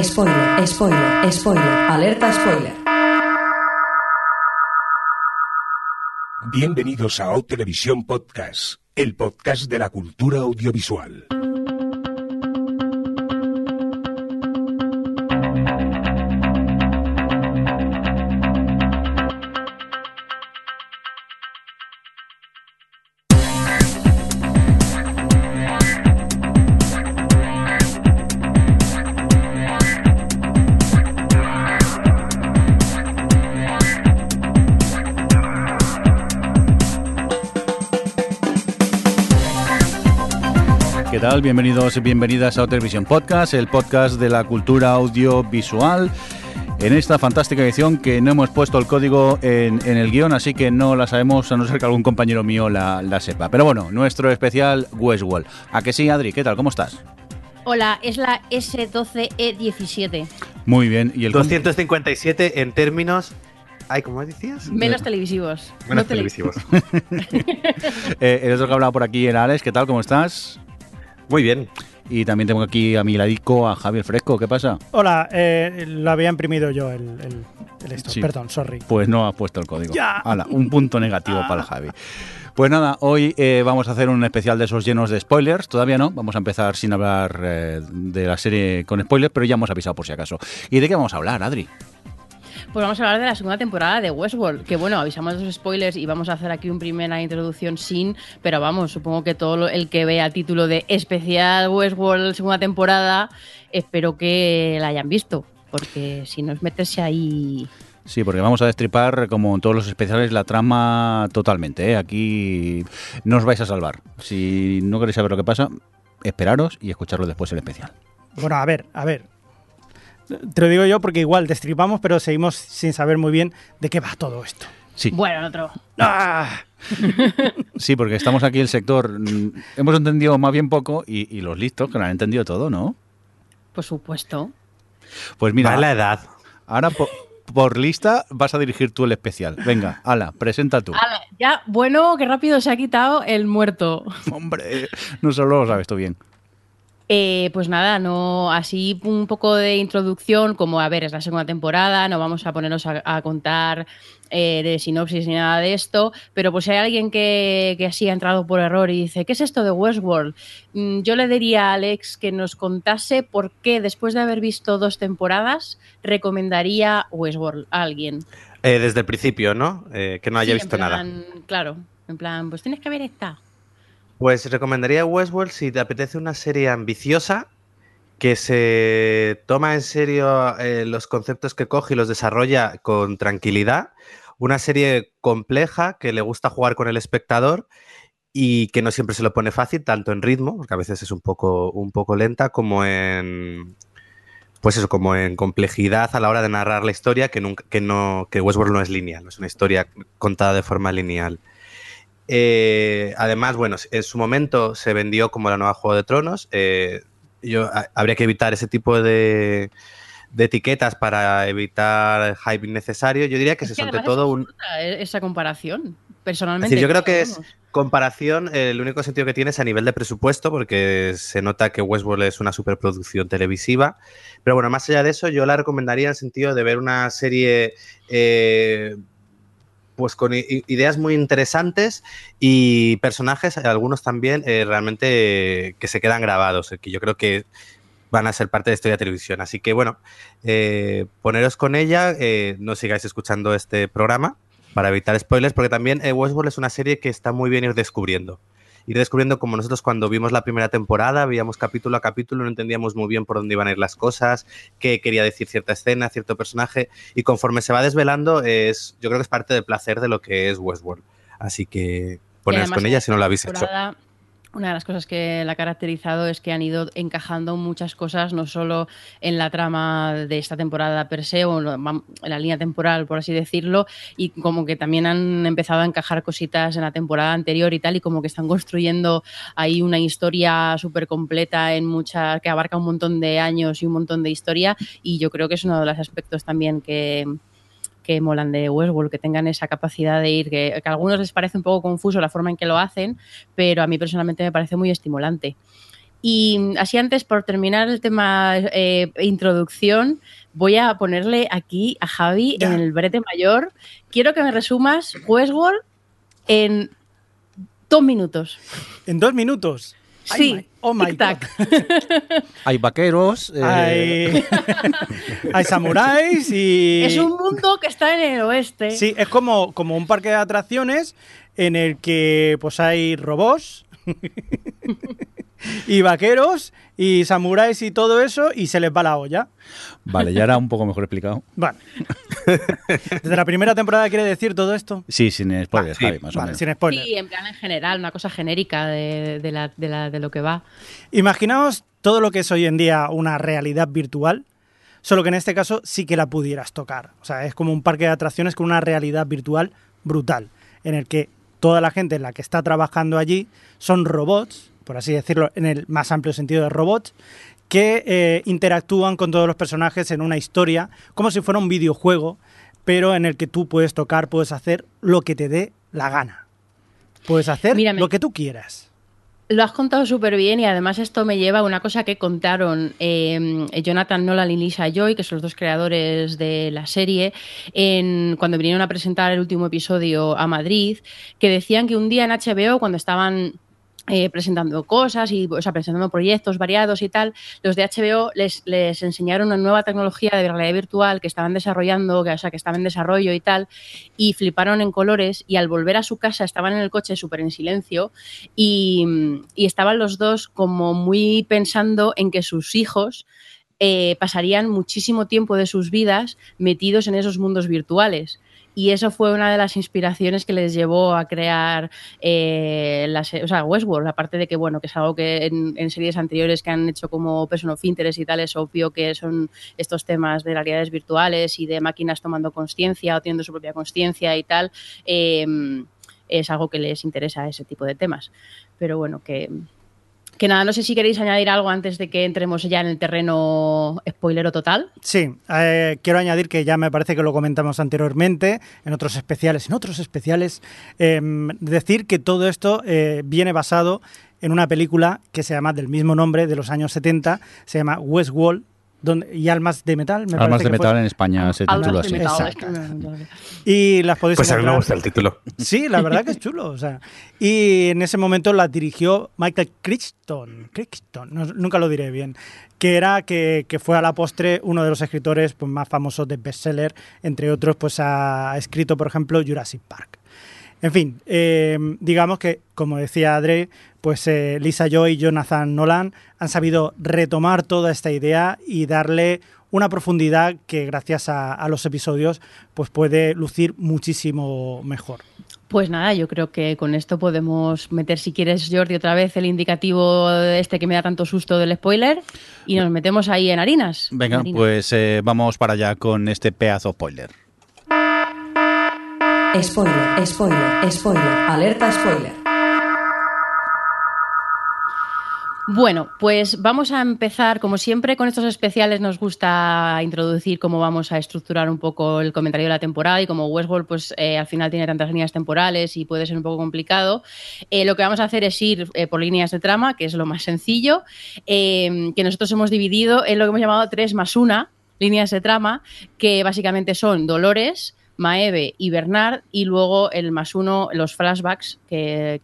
Spoiler, spoiler, spoiler, alerta spoiler. Bienvenidos a Ohhh! TV Podcast, el podcast de la cultura audiovisual. Bienvenidos y bienvenidas a Ohhh! TV Podcast, el podcast de la cultura audiovisual. En esta fantástica edición que no hemos puesto el código en el guión, así que no la sabemos, a no ser que algún compañero mío la sepa. Pero bueno, nuestro especial Westworld. ¿A que sí, Adri? ¿Qué tal? ¿Cómo estás? Hola, es la S12E17. Muy bien. ¿Y el 257 en términos... Ay, ¿cómo decías? Menos televisivos. Menos televisivos. El otro que ha hablado por aquí era Alex. ¿Qué tal? ¿Cómo estás? Muy bien. Y también tengo aquí a mi ladico a Javi el Fresco. ¿Qué pasa? Hola, lo había imprimido yo el esto. Sí. Perdón, sorry. Pues no ha puesto el código. Ya. Ala, un punto negativo para el Javi. Pues nada, hoy vamos a hacer un especial de esos llenos de spoilers. Todavía no, vamos a empezar sin hablar de la serie con spoilers, pero ya hemos avisado por si acaso. ¿Y de qué vamos a hablar, Adri? Pues vamos a hablar de la segunda temporada de Westworld, que bueno, avisamos de los spoilers y vamos a hacer aquí una primera introducción sin, pero vamos, supongo que todo el que vea el título de especial Westworld segunda temporada, espero que la hayan visto, porque si no es meterse ahí... Sí, porque vamos a destripar, como en todos los especiales, la trama totalmente, ¿eh? Aquí no os vais a salvar. Si no queréis saber lo que pasa, esperaros y escucharlo después el especial. Bueno, a ver. Te lo digo yo porque igual destripamos, pero seguimos sin saber muy bien de qué va todo esto. Sí. Bueno, el otro. ¡Ah! Sí, porque estamos aquí el sector... Hemos entendido más bien poco y los listos, que lo han entendido todo, ¿no? Por supuesto. Pues mira... Va la edad. Ahora por lista vas a dirigir tú el especial. Venga, ala, presenta tú. Ala, ya, bueno, qué rápido se ha quitado el muerto. Hombre, no solo lo sabes tú bien. Pues nada, no, así un poco de introducción, como a ver, es la segunda temporada, no vamos a ponernos a contar de sinopsis ni nada de esto, pero pues si hay alguien que así ha entrado por error y dice, ¿qué es esto de Westworld? Yo le diría a Alex que nos contase por qué, después de haber visto 2 temporadas, recomendaría Westworld a alguien. Desde el principio, ¿no? Que no haya visto nada. Claro, en plan, pues tienes que ver esta. Pues recomendaría Westworld si te apetece una serie ambiciosa que se toma en serio los conceptos que coge y los desarrolla con tranquilidad, una serie compleja que le gusta jugar con el espectador y que no siempre se lo pone fácil, tanto en ritmo, porque a veces es un poco lenta, como en pues eso, como en complejidad a la hora de narrar la historia, que Westworld no es lineal, no es una historia contada de forma lineal. Además, bueno, en su momento se vendió como la nueva Juego de Tronos. Habría que evitar ese tipo de etiquetas para evitar hype innecesario. Yo diría que es ante todo un... esa comparación, personalmente. Es decir, yo creo que es comparación, el único sentido que tiene es a nivel de presupuesto, porque se nota que Westworld es una superproducción televisiva. Pero bueno, más allá de eso, yo la recomendaría en el sentido de ver una serie... pues con ideas muy interesantes y personajes, algunos también realmente que se quedan grabados, que yo creo que van a ser parte de historia de televisión. Así que bueno, poneros con ella, no sigáis escuchando este programa para evitar spoilers, porque también Westworld es una serie que está muy bien ir descubriendo, como nosotros cuando vimos la primera temporada, veíamos capítulo a capítulo, no entendíamos muy bien por dónde iban a ir las cosas, qué quería decir cierta escena, cierto personaje, y conforme se va desvelando, yo creo que es parte del placer de lo que es Westworld. Así que poneros con ella si no lo habéis hecho. Una de las cosas que la ha caracterizado es que han ido encajando muchas cosas, no solo en la trama de esta temporada per se, o en la línea temporal, por así decirlo, y como que también han empezado a encajar cositas en la temporada anterior y tal, y como que están construyendo ahí una historia súper completa que abarca un montón de años y un montón de historia, y yo creo que es uno de los aspectos también que molan de Westworld, que tengan esa capacidad de ir, que a algunos les parece un poco confuso la forma en que lo hacen, pero a mí personalmente me parece muy estimulante. Y así antes, por terminar el tema introducción, voy a ponerle aquí a Javi en el brete mayor. Quiero que me resumas Westworld en 2 minutos. ¿En 2 minutos? Sí. Ay, oh my God. Hay vaqueros, hay samuráis y... Es un mundo que está en el oeste. Sí, es como un parque de atracciones en el que pues hay robots y vaqueros y samuráis y todo eso, y se les va la olla. Vale, ya era un poco mejor explicado. Vale. ¿Desde la primera temporada quiere decir todo esto? Sí, sin spoilers, Javi, más o menos. Sin spoilers. Sí, en plan en general, una cosa genérica de lo que va. Imaginaos todo lo que es hoy en día una realidad virtual, solo que en este caso sí que la pudieras tocar. O sea, es como un parque de atracciones con una realidad virtual brutal, en el que toda la gente en la que está trabajando allí son robots, por así decirlo, en el más amplio sentido de robots, que interactúan con todos los personajes en una historia, como si fuera un videojuego, pero en el que tú puedes tocar, puedes hacer lo que te dé la gana. Puedes hacer lo que tú quieras. Lo has contado súper bien, y además esto me lleva a una cosa que contaron Jonathan Nolan y Lisa Joy, que son los dos creadores de la serie, cuando vinieron a presentar el último episodio a Madrid, que decían que un día en HBO, cuando estaban... presentando cosas, presentando proyectos variados y tal, los de HBO les enseñaron una nueva tecnología de realidad virtual que estaban desarrollando, que estaba en desarrollo y tal, y fliparon en colores, y al volver a su casa estaban en el coche súper en silencio y estaban los dos como muy pensando en que sus hijos pasarían muchísimo tiempo de sus vidas metidos en esos mundos virtuales. Y eso fue una de las inspiraciones que les llevó a crear Westworld, aparte de que que es algo que en series anteriores que han hecho como Person of Interest y tal, es obvio que son estos temas de realidades virtuales y de máquinas tomando conciencia o teniendo su propia conciencia y tal, es algo que les interesa ese tipo de temas. Pero que nada, no sé si queréis añadir algo antes de que entremos ya en el terreno spoilero total. Sí, quiero añadir que ya me parece que lo comentamos anteriormente en otros especiales. Decir que todo esto viene basado en una película que se llama del mismo nombre, de los años 70, se llama Westworld. Y Almas de Metal, Almas de Metal en España se titula así. Exacto. Y las podéis encontrar. A mí me gusta el título. Sí, la verdad que es chulo. Y en ese momento la dirigió Michael Crichton, nunca lo diré bien, que fue a la postre uno de los escritores pues, más famosos de bestseller, entre otros, pues ha escrito, por ejemplo, Jurassic Park. En fin, digamos que, como decía Adri, pues Lisa Joy y Jonathan Nolan han sabido retomar toda esta idea y darle una profundidad que gracias a los episodios pues puede lucir muchísimo mejor. Pues nada, yo creo que con esto podemos meter, si quieres, Jordi, otra vez el indicativo este que me da tanto susto del spoiler, y nos metemos ahí en harinas. Venga, pues vamos para allá con este pedazo spoiler. Spoiler, spoiler, spoiler, alerta spoiler. Bueno, pues vamos a empezar, como siempre, con estos especiales nos gusta introducir cómo vamos a estructurar un poco el comentario de la temporada, y como Westworld pues al final tiene tantas líneas temporales y puede ser un poco complicado, lo que vamos a hacer es ir por líneas de trama, que es lo más sencillo, que nosotros hemos dividido en lo que hemos llamado 3+1 líneas de trama, que básicamente son Dolores, Maeve y Bernard, y luego el +1, los flashbacks, que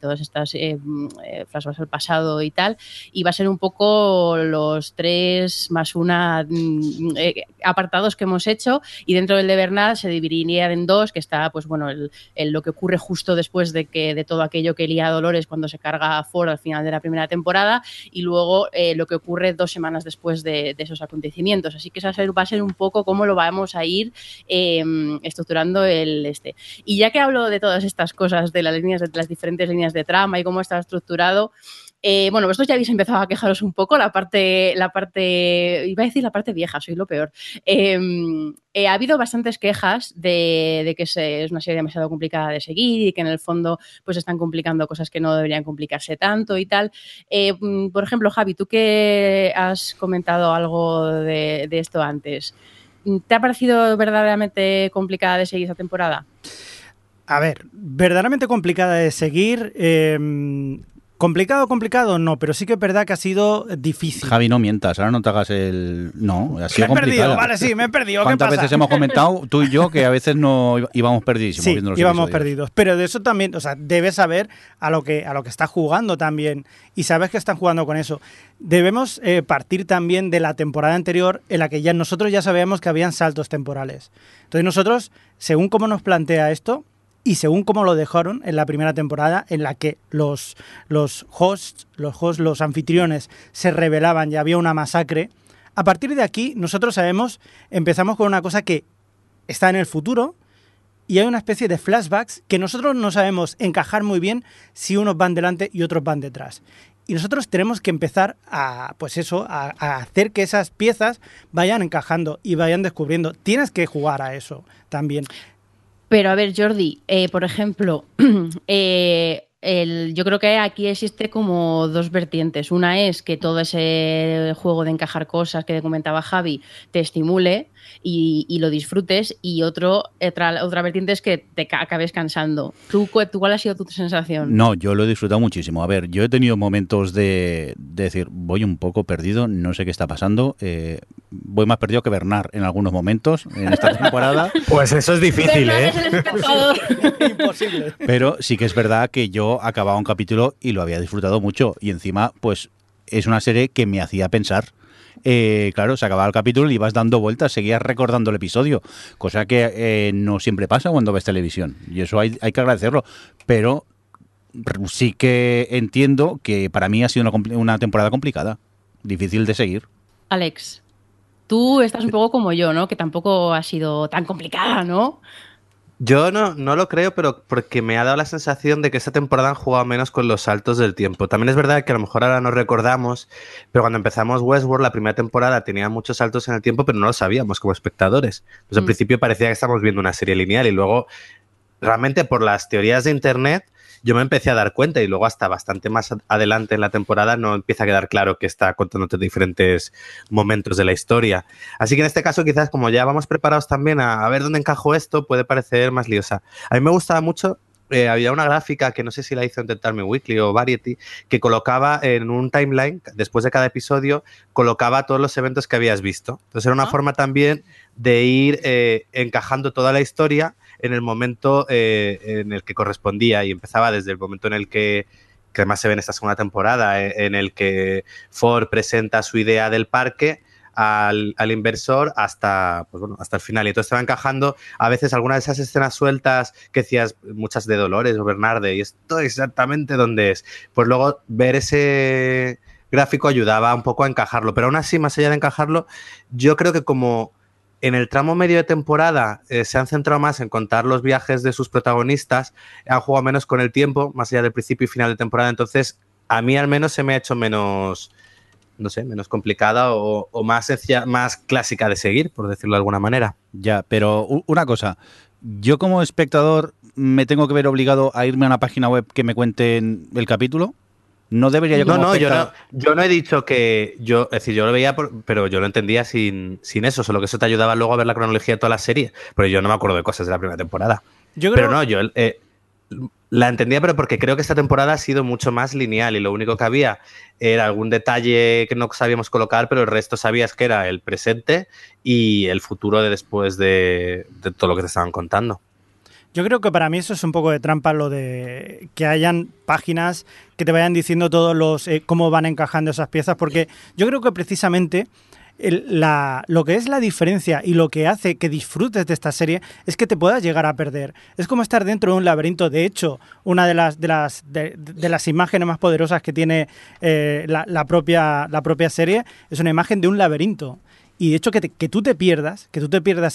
todas estas flashbacks al pasado y tal, y va a ser un poco los 3+1 apartados que hemos hecho, y dentro del de Bernard se dividiría en 2, que está lo que ocurre justo después de todo aquello que lía Dolores cuando se carga a Ford al final de la primera temporada, y luego lo que ocurre 2 semanas después de esos acontecimientos, así que eso va a ser un poco cómo lo vamos a ir estructurando y ya que hablo de todas estas cosas de las líneas, de las diferentes líneas de trama y cómo está estructurado, vosotros ya habéis empezado a quejaros un poco la parte iba a decir la parte vieja, soy lo peor. Ha habido bastantes quejas de que es una serie demasiado complicada de seguir y que en el fondo pues están complicando cosas que no deberían complicarse tanto y tal. Por ejemplo, Javi, tú que has comentado algo de esto antes, ¿te ha parecido verdaderamente complicada de seguir esa temporada? A ver, verdaderamente complicada de seguir, Complicado no, pero sí que es verdad que ha sido difícil. Javi, no mientas, ahora no te hagas el... No, ha sido complicado. Me he perdido, ¿qué pasa? ¿Cuántas veces hemos comentado tú y yo que a veces no íbamos perdidísimos? Sí, íbamos perdidos, pero de eso también, o sea, debes saber a lo que estás jugando también y sabes que están jugando con eso. Debemos partir también de la temporada anterior en la que ya nosotros ya sabíamos que habían saltos temporales. Entonces nosotros, según cómo nos plantea esto, y según como lo dejaron en la primera temporada, en la que los hosts, los anfitriones, se rebelaban y había una masacre, a partir de aquí nosotros sabemos, empezamos con una cosa que está en el futuro y hay una especie de flashbacks que nosotros no sabemos encajar muy bien si unos van delante y otros van detrás. Y nosotros tenemos que empezar a hacer que esas piezas vayan encajando y vayan descubriendo. Tienes que jugar a eso también. Pero a ver, Jordi, por ejemplo, yo creo que aquí existe como dos vertientes. Una es que todo ese juego de encajar cosas que comentaba Javi te estimule y lo disfrutes, y otra vertiente es que te acabes cansando. ¿Tú cuál ha sido tu sensación? No, yo lo he disfrutado muchísimo. A ver, yo he tenido momentos de decir, voy un poco perdido, no sé qué está pasando, voy más perdido que Bernard en algunos momentos en esta temporada. Pues eso es difícil, Bernard, es el espectador. Imposible. Pero sí que es verdad que yo acababa un capítulo y lo había disfrutado mucho, y encima pues es una serie que me hacía pensar. Claro, se acababa el capítulo y ibas dando vueltas, seguías recordando el episodio, cosa que no siempre pasa cuando ves televisión, y eso hay que agradecerlo, pero sí que entiendo que para mí ha sido una temporada complicada, difícil de seguir. Alex, tú estás un poco como yo, ¿no? Que tampoco ha sido tan complicada, ¿no? Yo no lo creo, pero porque me ha dado la sensación de que esta temporada han jugado menos con los saltos del tiempo. También es verdad que a lo mejor ahora no recordamos, pero cuando empezamos Westworld, la primera temporada tenía muchos saltos en el tiempo, pero no lo sabíamos como espectadores. Pues al principio parecía que estábamos viendo una serie lineal, y luego realmente por las teorías de internet yo me empecé a dar cuenta, y luego hasta bastante más adelante en la temporada no empieza a quedar claro que está contándote diferentes momentos de la historia. Así que en este caso quizás como ya vamos preparados también a ver dónde encajo esto, puede parecer más liosa. A mí me gustaba mucho, había una gráfica que no sé si la hizo Entertainment Weekly o Variety, que colocaba en un timeline, después de cada episodio, colocaba todos los eventos que habías visto. Entonces era una forma también de ir encajando toda la historia en el momento en el que correspondía, y empezaba desde el momento en el que además se ve en esta segunda temporada, en el que Ford presenta su idea del parque al inversor hasta el final, y todo estaba encajando. A veces algunas de esas escenas sueltas que decías, muchas de Dolores o Bernarde, y esto exactamente dónde es, pues luego ver ese gráfico ayudaba un poco a encajarlo. Pero aún así, más allá de encajarlo, yo creo que como en el tramo medio de temporada se han centrado más en contar los viajes de sus protagonistas, han jugado menos con el tiempo, más allá del principio y final de temporada. Entonces, a mí al menos se me ha hecho menos, no sé, menos complicada o más sencilla, más clásica de seguir, por decirlo de alguna manera. Ya, pero una cosa, yo como espectador me tengo que ver obligado a irme a una página web que me cuenten el capítulo. No debería yo como espectador. Yo no he dicho que yo, es decir, yo lo veía, pero yo lo entendía sin eso, solo que eso te ayudaba luego a ver la cronología de toda la serie, pero yo no me acuerdo de cosas de la primera temporada. La entendía, pero porque creo que esta temporada ha sido mucho más lineal, y lo único que había era algún detalle que no sabíamos colocar, pero el resto sabías que era el presente y el futuro de después de todo lo que te estaban contando. Yo creo que para mí eso es un poco de trampa, lo de que hayan páginas que te vayan diciendo todos los cómo van encajando esas piezas, porque yo creo que precisamente lo que es la diferencia y lo que hace que disfrutes de esta serie es que te puedas llegar a perder. Es como estar dentro de un laberinto. De hecho, una de las imágenes más poderosas que tiene la propia serie es una imagen de un laberinto. Y de hecho que tú te pierdas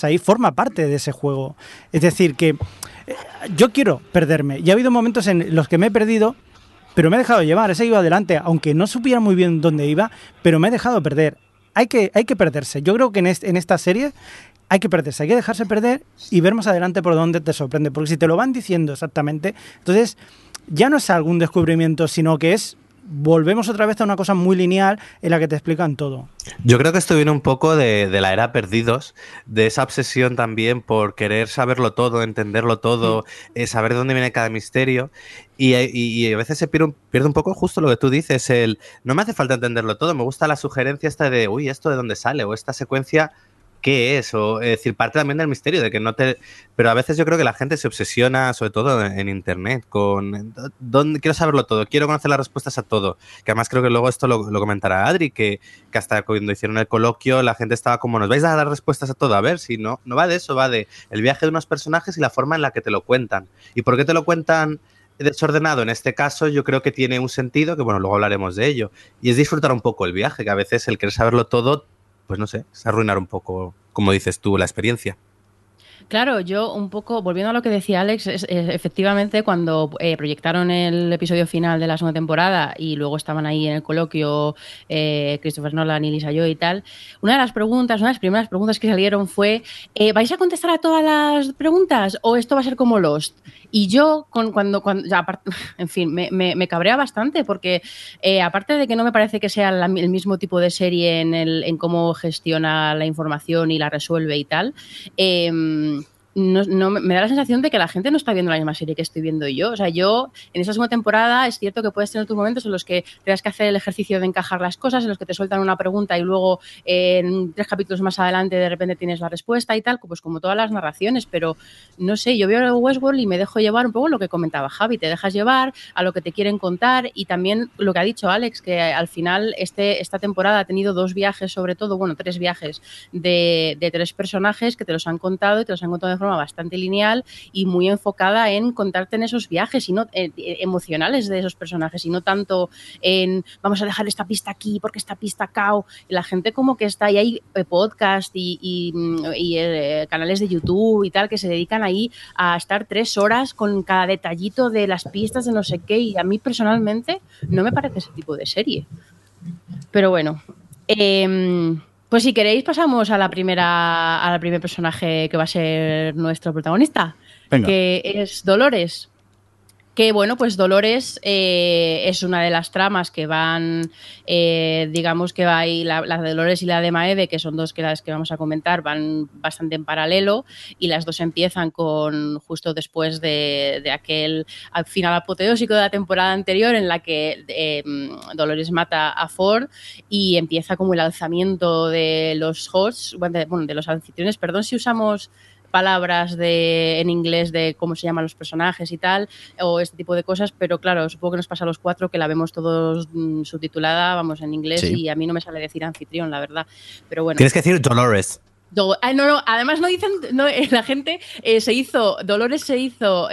ahí forma parte de ese juego. Es decir, que yo quiero perderme. Y ha habido momentos en los que me he perdido, pero me he dejado llevar. He seguido adelante, aunque no supiera muy bien dónde iba, pero me he dejado perder. Hay que perderse. Yo creo que en esta serie hay que perderse. Hay que dejarse perder y ver más adelante por dónde te sorprende. Porque si te lo van diciendo exactamente, entonces ya no es algún descubrimiento, sino que es volvemos otra vez a una cosa muy lineal en la que te explican todo. Yo creo que esto viene un poco de la era Perdidos, de esa obsesión también por querer saberlo todo, entenderlo todo, saber dónde viene cada misterio, y a veces se pierde un poco justo lo que tú dices, el no me hace falta entenderlo todo, me gusta la sugerencia esta de, uy, ¿esto de dónde sale? O esta secuencia, ¿qué es? O, es decir, parte también del misterio, de que no te... Pero a veces yo creo que la gente se obsesiona, sobre todo en internet, con... Quiero saberlo todo, quiero conocer las respuestas a todo. Que además creo que luego esto lo comentará Adri, que hasta cuando hicieron el coloquio la gente estaba como, nos vais a dar respuestas a todo. A ver, si no va de eso, va de el viaje de unos personajes y la forma en la que te lo cuentan. ¿Y por qué te lo cuentan desordenado? En este caso yo creo que tiene un sentido, que bueno, luego hablaremos de ello. Y es disfrutar un poco el viaje, que a veces el querer saberlo todo, pues no sé, es arruinar un poco, como dices tú, la experiencia. Claro, yo un poco, volviendo a lo que decía Alex, efectivamente cuando proyectaron el episodio final de la segunda temporada y luego estaban ahí en el coloquio Christopher Nolan y Lisa Joy y tal, una de las primeras preguntas que salieron fue ¿vais a contestar a todas las preguntas o esto va a ser como Lost? Y yo, me cabrea bastante porque aparte de que no me parece que sea el mismo tipo de serie en cómo gestiona la información y la resuelve y tal, no, me da la sensación de que la gente no está viendo la misma serie que estoy viendo yo. O sea, yo en esa segunda temporada es cierto que puedes tener tus momentos en los que tengas que hacer el ejercicio de encajar las cosas, en los que te sueltan una pregunta y luego en 3 capítulos más adelante de repente tienes la respuesta y tal, pues como todas las narraciones, pero no sé, yo veo Westworld y me dejo llevar un poco lo que comentaba Javi, te dejas llevar a lo que te quieren contar y también lo que ha dicho Alex, que al final esta temporada ha tenido 2 viajes sobre todo, bueno, 3 viajes de 3 personajes que te los han contado y te los han contado de forma bastante lineal y muy enfocada en contarte en esos viajes y no emocionales de esos personajes y no tanto en vamos a dejar esta pista aquí porque esta pista acá. La gente como que está, y hay podcast y canales de YouTube y tal que se dedican ahí a estar 3 horas con cada detallito de las pistas de no sé qué, y a mí personalmente no me parece ese tipo de serie. Pero bueno, pues si queréis pasamos a al primer personaje que va a ser nuestro protagonista. Venga. Que es Dolores. Que bueno, pues Dolores es una de las tramas que van, digamos que va ahí, la de Dolores y la de Maeve, que son 2 que las que vamos a comentar, van bastante en paralelo y las 2 empiezan con justo después de aquel final apoteósico de la temporada anterior en la que Dolores mata a Ford y empieza como el alzamiento de los hosts, bueno, de los anfitriones, perdón si usamos palabras en inglés de cómo se llaman los personajes y tal, o este tipo de cosas, pero claro, supongo que nos pasa a los 4 que la vemos todos subtitulada, vamos, en inglés, sí. Y a mí no me sale decir anfitrión, la verdad, pero bueno. Tienes que decir Dolores. No, además no dicen, no, la gente Dolores se hizo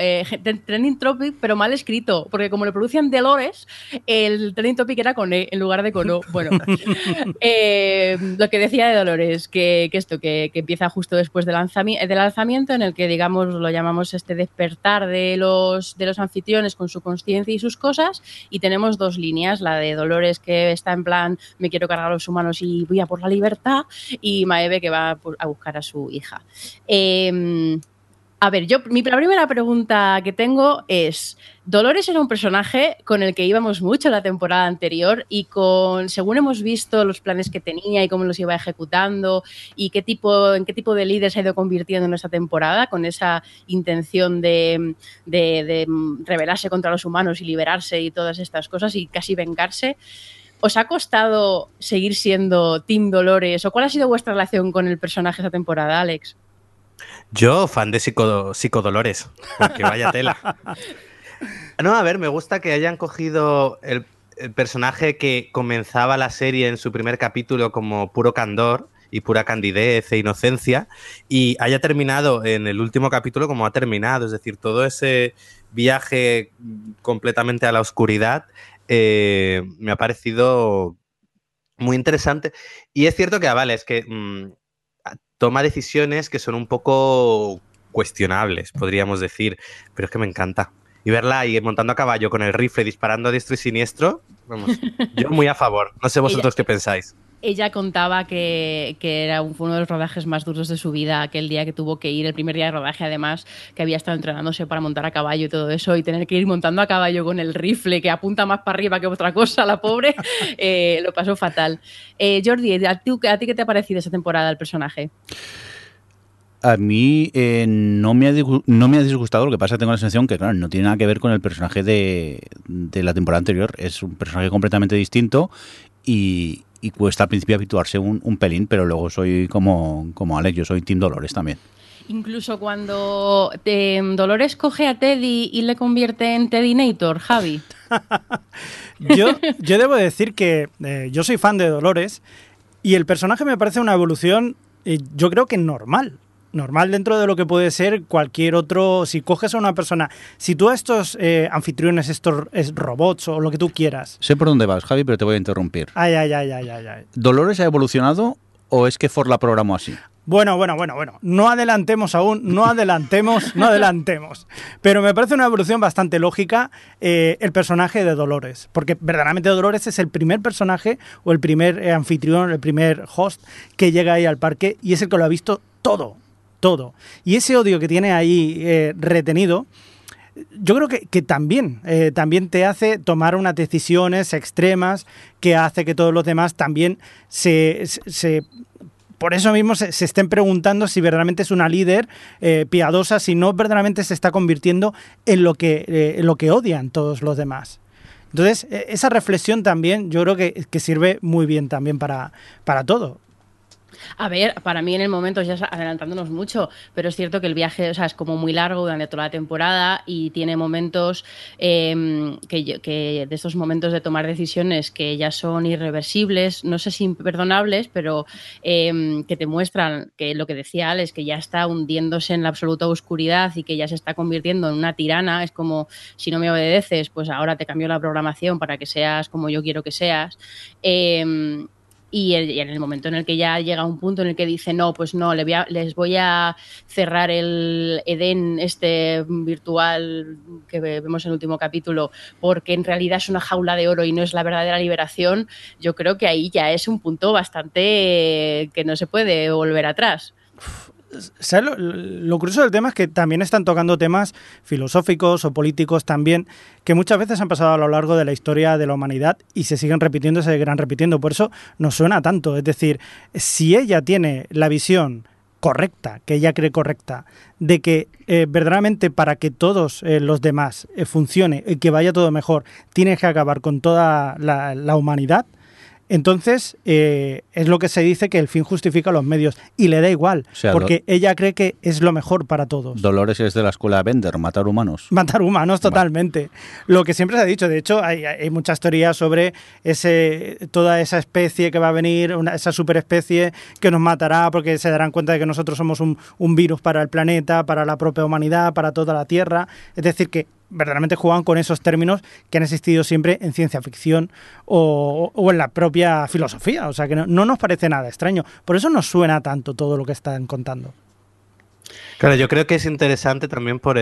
trending topic, pero mal escrito, porque como lo pronuncian Dolores, el trending topic era con E en lugar de con O. Bueno, lo que decía de Dolores, que empieza justo después del alzamiento, en el que, digamos, lo llamamos despertar de los anfitriones con su consciencia y sus cosas, y tenemos 2 líneas, la de Dolores que está en plan, me quiero cargar a los humanos y voy a por la libertad, y Maeve que va a buscar a su hija. A ver, la primera pregunta que tengo es: Dolores era un personaje con el que íbamos mucho la temporada anterior y según hemos visto los planes que tenía y cómo los iba ejecutando y en qué tipo de líder se ha ido convirtiendo en esta temporada, con esa intención de rebelarse contra los humanos y liberarse y todas estas cosas y casi vengarse. ¿Os ha costado seguir siendo Team Dolores? ¿O cuál ha sido vuestra relación con el personaje esta temporada, Alex? Yo, fan de Psicodolores. Que vaya tela. No, a ver, me gusta que hayan cogido el personaje que comenzaba la serie en su primer capítulo como puro candor y pura candidez e inocencia, y haya terminado en el último capítulo como ha terminado. Es decir, todo ese viaje completamente a la oscuridad me ha parecido muy interesante. Y es cierto que es que toma decisiones que son un poco cuestionables, podríamos decir, pero es que me encanta. Y verla ahí montando a caballo con el rifle disparando a diestro y siniestro, vamos, yo muy a favor. No sé vosotros qué pensáis. Ella contaba que era uno de los rodajes más duros de su vida, aquel día que tuvo que ir, el primer día de rodaje además, que había estado entrenándose para montar a caballo y todo eso, y tener que ir montando a caballo con el rifle que apunta más para arriba que otra cosa, la pobre, lo pasó fatal. Jordi, ¿a ti qué te ha parecido esa temporada, el personaje? A mí no me ha disgustado, lo que pasa, tengo la sensación que, claro, no tiene nada que ver con el personaje de la temporada anterior, es un personaje completamente distinto y cuesta al principio habituarse un pelín, pero luego soy como Alex, yo soy Team Dolores también. Incluso cuando Dolores coge a Teddy y le convierte en Teddynator, Javi. yo debo decir que yo soy fan de Dolores y el personaje me parece una evolución, yo creo que normal dentro de lo que puede ser cualquier otro. Si coges a una persona, si tú a estos anfitriones, estos robots o lo que tú quieras... Sé por dónde vas, Javi, pero te voy a interrumpir. Ay. ¿Dolores ha evolucionado o es que Ford la programó así? Bueno. No adelantemos. Pero me parece una evolución bastante lógica el personaje de Dolores. Porque verdaderamente Dolores es el primer personaje o el primer anfitrión, el primer host que llega ahí al parque y es el que lo ha visto todo. Y ese odio que tiene ahí retenido, yo creo que también te hace tomar unas decisiones extremas que hace que todos los demás también por eso mismo se estén preguntando si verdaderamente es una líder piadosa, si no verdaderamente se está convirtiendo en lo que odian todos los demás. Entonces, esa reflexión también yo creo que sirve muy bien también para todo. A ver, para mí en el momento, ya adelantándonos mucho, pero es cierto que el viaje, o sea, es como muy largo durante toda la temporada y tiene momentos que de estos momentos de tomar decisiones que ya son irreversibles, no sé si imperdonables, pero que te muestran que lo que decía Alex, que ya está hundiéndose en la absoluta oscuridad y que ya se está convirtiendo en una tirana. Es como, si no me obedeces, pues ahora te cambio la programación para que seas como yo quiero que seas. Y en el momento en el que ya llega un punto en el que dice, no, pues no, les voy a cerrar el Edén este virtual que vemos en el último capítulo, porque en realidad es una jaula de oro y no es la verdadera liberación, yo creo que ahí ya es un punto bastante que no se puede volver atrás. ¿Sabes? Lo curioso del tema es que también están tocando temas filosóficos o políticos también, que muchas veces han pasado a lo largo de la historia de la humanidad y se siguen repitiendo, se seguirán repitiendo. Por eso nos suena tanto. Es decir, si ella tiene la visión correcta, que ella cree correcta, de que verdaderamente para que todos los demás funcione y que vaya todo mejor, tienes que acabar con toda la humanidad, entonces es lo que se dice que el fin justifica los medios y le da igual, o sea, porque ella cree que es lo mejor para todos. Dolores es de la escuela Bender, matar humanos totalmente. Lo que siempre se ha dicho, de hecho hay muchas teorías sobre toda esa especie que va a venir, esa superespecie que nos matará porque se darán cuenta de que nosotros somos un virus para el planeta, para la propia humanidad, para toda la Tierra. Es decir, que verdaderamente juegan con esos términos que han existido siempre en ciencia ficción o en la propia filosofía. O sea, que no nos parece nada extraño. Por eso nos suena tanto todo lo que están contando. Claro, yo creo que es interesante también por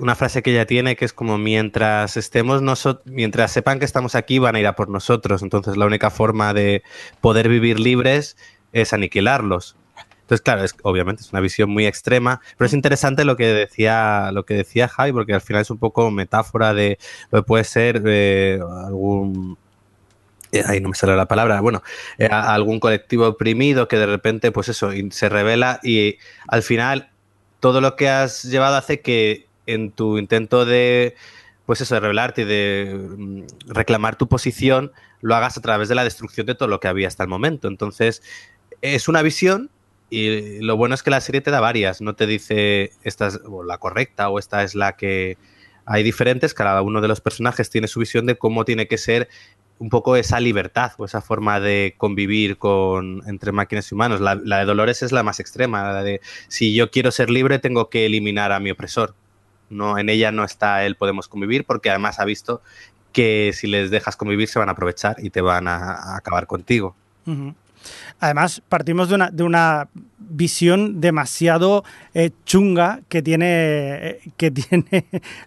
una frase que ella tiene, que es como mientras sepan que estamos aquí van a ir a por nosotros. Entonces la única forma de poder vivir libres es aniquilarlos. Entonces, claro, obviamente es una visión muy extrema, pero es interesante lo que decía Javi, porque al final es un poco metáfora de lo que puede ser ahí no me sale la palabra, bueno, algún colectivo oprimido que de repente, pues eso, se revela y al final todo lo que has llevado hace que en tu intento de, pues eso, de rebelarte y de reclamar tu posición, lo hagas a través de la destrucción de todo lo que había hasta el momento. Entonces, es una visión. Y lo bueno es que la serie te da varias, no te dice esta es la correcta o esta es la que... Hay diferentes, cada uno de los personajes tiene su visión de cómo tiene que ser un poco esa libertad o esa forma de convivir entre máquinas y humanos. La de Dolores es la más extrema, la de si yo quiero ser libre tengo que eliminar a mi opresor. No, en ella no está el podemos convivir, porque además ha visto que si les dejas convivir se van a aprovechar y te van a acabar contigo. Uh-huh. Además, partimos de una visión demasiado chunga que tiene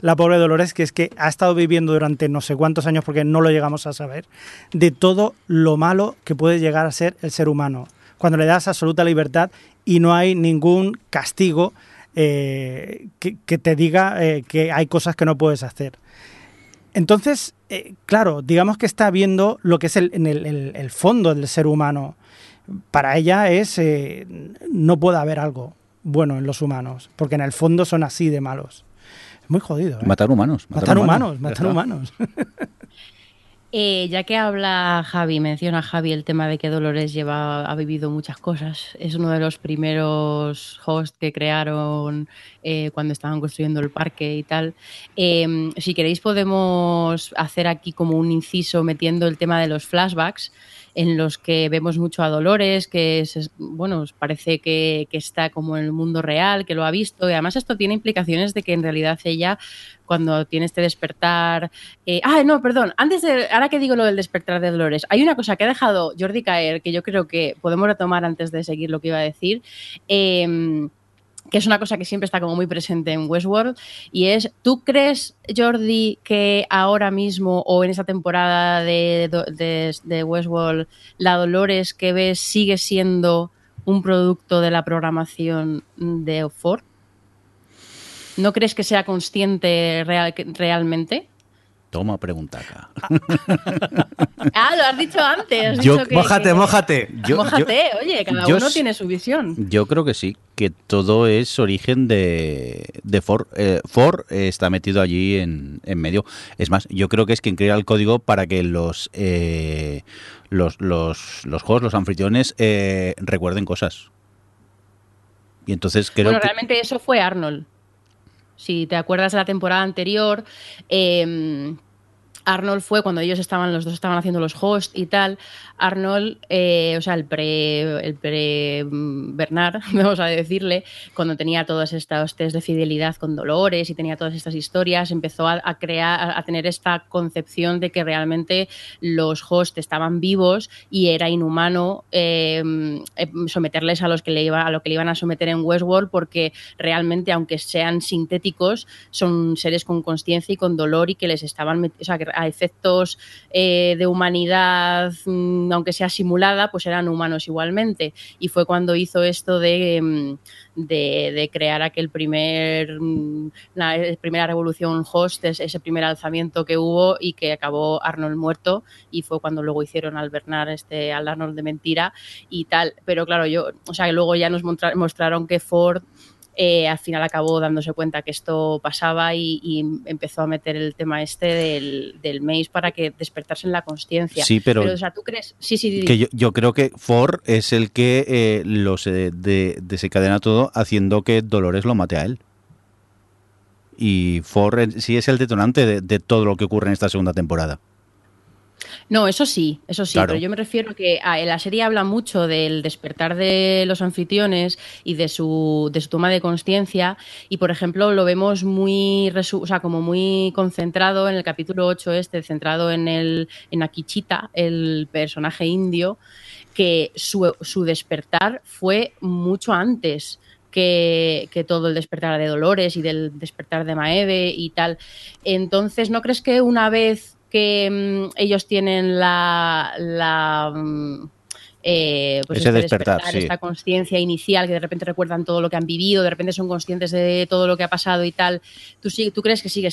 la pobre Dolores, que es que ha estado viviendo durante no sé cuántos años, porque no lo llegamos a saber, de todo lo malo que puede llegar a ser el ser humano. Cuando le das absoluta libertad y no hay ningún castigo que te diga que hay cosas que no puedes hacer. Entonces, claro, digamos que está viendo lo que es el fondo del ser humano. Para ella es, no puede haber algo bueno en los humanos, porque en el fondo son así de malos. Es muy jodido, ¿eh? Matar humanos. Ya que menciona Javi el tema de que Dolores ha vivido muchas cosas. Es uno de los primeros hosts que crearon cuando estaban construyendo el parque y tal. Si queréis podemos hacer aquí como un inciso metiendo el tema de los flashbacks, en los que vemos mucho a Dolores, que parece que está como en el mundo real, que lo ha visto. Y además esto tiene implicaciones de que en realidad ella, cuando tiene este despertar... ahora que digo lo del despertar de Dolores, hay una cosa que ha dejado Jordi caer, que yo creo que podemos retomar antes de seguir lo que iba a decir, que es una cosa que siempre está como muy presente en Westworld, y es, ¿tú crees, Jordi, que ahora mismo o en esta temporada de Westworld, la Dolores que ves sigue siendo un producto de la programación de Ohhh!? ¿No crees que sea consciente realmente? Toma pregunta acá. Ah, lo has dicho antes. Mójate, oye, cada uno tiene su visión. Yo creo que sí, que todo es origen de Ford. Ford está metido allí en medio. Es más, yo creo que es quien crea el código para que los juegos, los anfitriones, recuerden cosas. Y entonces creo que... realmente eso fue Arnold. Si te acuerdas de la temporada anterior, Arnold fue cuando los dos estaban haciendo los hosts y tal. Arnold, el pre Bernard, vamos a decirle, cuando tenía todos estos test de fidelidad con Dolores y tenía todas estas historias, empezó a crear, a tener esta concepción de que realmente los hosts estaban vivos y era inhumano someterles a lo que le iban a someter en Westworld, porque realmente, aunque sean sintéticos, son seres con consciencia y con dolor, y que les estaban a efectos de humanidad, aunque sea simulada, pues eran humanos igualmente. Y fue cuando hizo esto de crear la primera revolución host, ese primer alzamiento que hubo y que acabó Arnold muerto, y fue cuando luego hicieron al Bernard al Arnold de mentira y tal. Pero claro, luego ya nos mostraron que Ford al final acabó dándose cuenta que esto pasaba y empezó a meter el tema del maíz para que despertarse en la consciencia. Sí, pero ¿tú crees? Sí. Que yo creo que Ford es el que desencadena todo, haciendo que Dolores lo mate a él. Y Ford sí es el detonante de todo lo que ocurre en esta segunda temporada. No, eso sí, claro. Pero yo me refiero que la serie habla mucho del despertar de los anfitriones y de su toma de consciencia, y por ejemplo lo vemos como muy concentrado en el capítulo 8 centrado en Akichita, el personaje indio, que su despertar fue mucho antes que todo el despertar de Dolores y del despertar de Maeve y tal. Entonces, ¿no crees que una vez que ellos tienen ese despertar, sí, esta consciencia inicial, que de repente recuerdan todo lo que han vivido, de repente son conscientes de todo lo que ha pasado y tal, ¿tú crees que siguen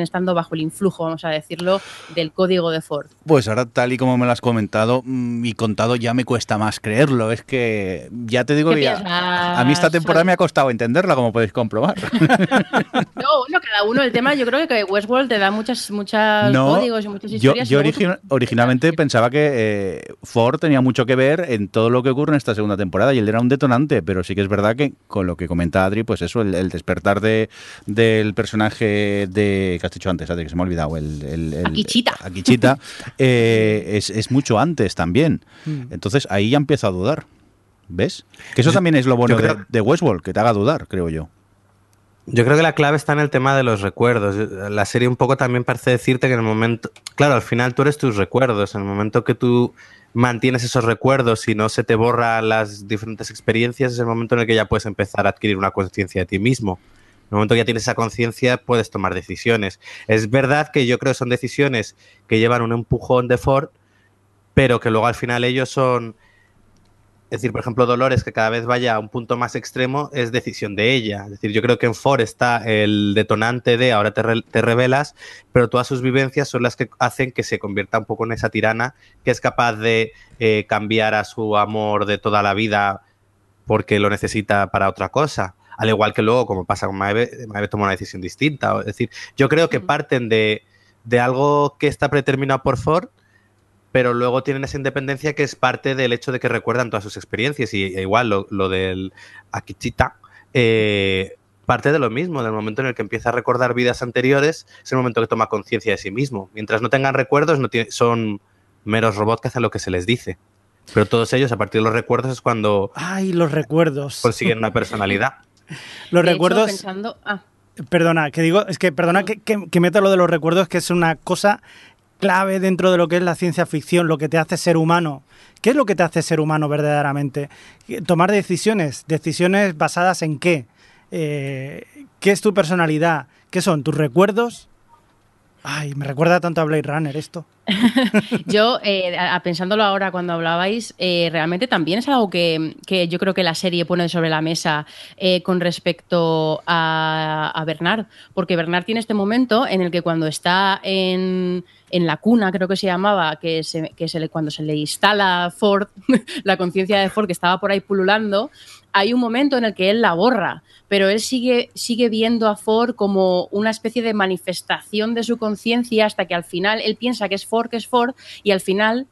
estando bajo el influjo, vamos a decirlo, del código de Ford? Pues ahora, tal y como me lo has comentado y contado, ya me cuesta más creerlo. Es que ya te digo, a mí esta temporada me ha costado entenderla, como podéis comprobar. No, cada uno el tema. Yo creo que Westworld te da muchos códigos y muchas historias. Yo originalmente pensaba que Ford tenía mucho que ver en todo lo que ocurre en esta segunda temporada, y él era un detonante, pero sí que es verdad que, con lo que comenta Adri, pues eso, el despertar del personaje que has dicho antes, Adri, que se me ha olvidado, el Akichita es mucho antes también. Entonces ahí ya empiezo a dudar, ¿ves? Que eso también es lo bueno de Westworld, que te haga dudar, creo yo. Yo creo que la clave está en el tema de los recuerdos. La serie un poco también parece decirte que en el momento... Claro, al final tú eres tus recuerdos. En el momento que tú mantienes esos recuerdos y no se te borran las diferentes experiencias, es el momento en el que ya puedes empezar a adquirir una conciencia de ti mismo. En el momento que ya tienes esa conciencia, puedes tomar decisiones. Es verdad que yo creo que son decisiones que llevan un empujón de Ford, pero que luego al final ellos son... Es decir, por ejemplo, Dolores, que cada vez vaya a un punto más extremo, es decisión de ella. Es decir, yo creo que en Ford está el detonante de ahora te rebelas, pero todas sus vivencias son las que hacen que se convierta un poco en esa tirana que es capaz de cambiar a su amor de toda la vida porque lo necesita para otra cosa. Al igual que luego, como pasa con Maeve, Maeve toma una decisión distinta. Es decir, yo creo que parten de algo que está predeterminado por Ford, pero luego tienen esa independencia que es parte del hecho de que recuerdan todas sus experiencias. Y igual lo del Akichita parte de lo mismo. Del momento en el que empieza a recordar vidas anteriores, es el momento que toma conciencia de sí mismo. Mientras no tengan recuerdos, son meros robots que hacen lo que se les dice. Pero todos ellos, a partir de los recuerdos, es cuando... ¡Ay, los recuerdos! Consiguen una personalidad. Los de recuerdos... Hecho, pensando... Ah. Perdona, que digo... Es que perdona que meta lo de los recuerdos, que es una cosa... clave dentro de lo que es la ciencia ficción, lo que te hace ser humano. ¿Qué es lo que te hace ser humano verdaderamente? Tomar decisiones. ¿Decisiones basadas en qué? ¿Qué es tu personalidad? ¿Qué son? ¿Tus recuerdos? Ay, me recuerda tanto a Blade Runner esto. Yo, pensándolo ahora cuando hablabais, realmente también es algo que yo creo que la serie pone sobre la mesa con respecto a Bernard. Porque Bernard tiene este momento en el que cuando está en la cuna, creo que se llamaba, cuando se le instala Ford, la conciencia de Ford que estaba por ahí pululando, hay un momento en el que él la borra, pero él sigue viendo a Ford como una especie de manifestación de su conciencia hasta que al final él piensa que es Ford, y al final,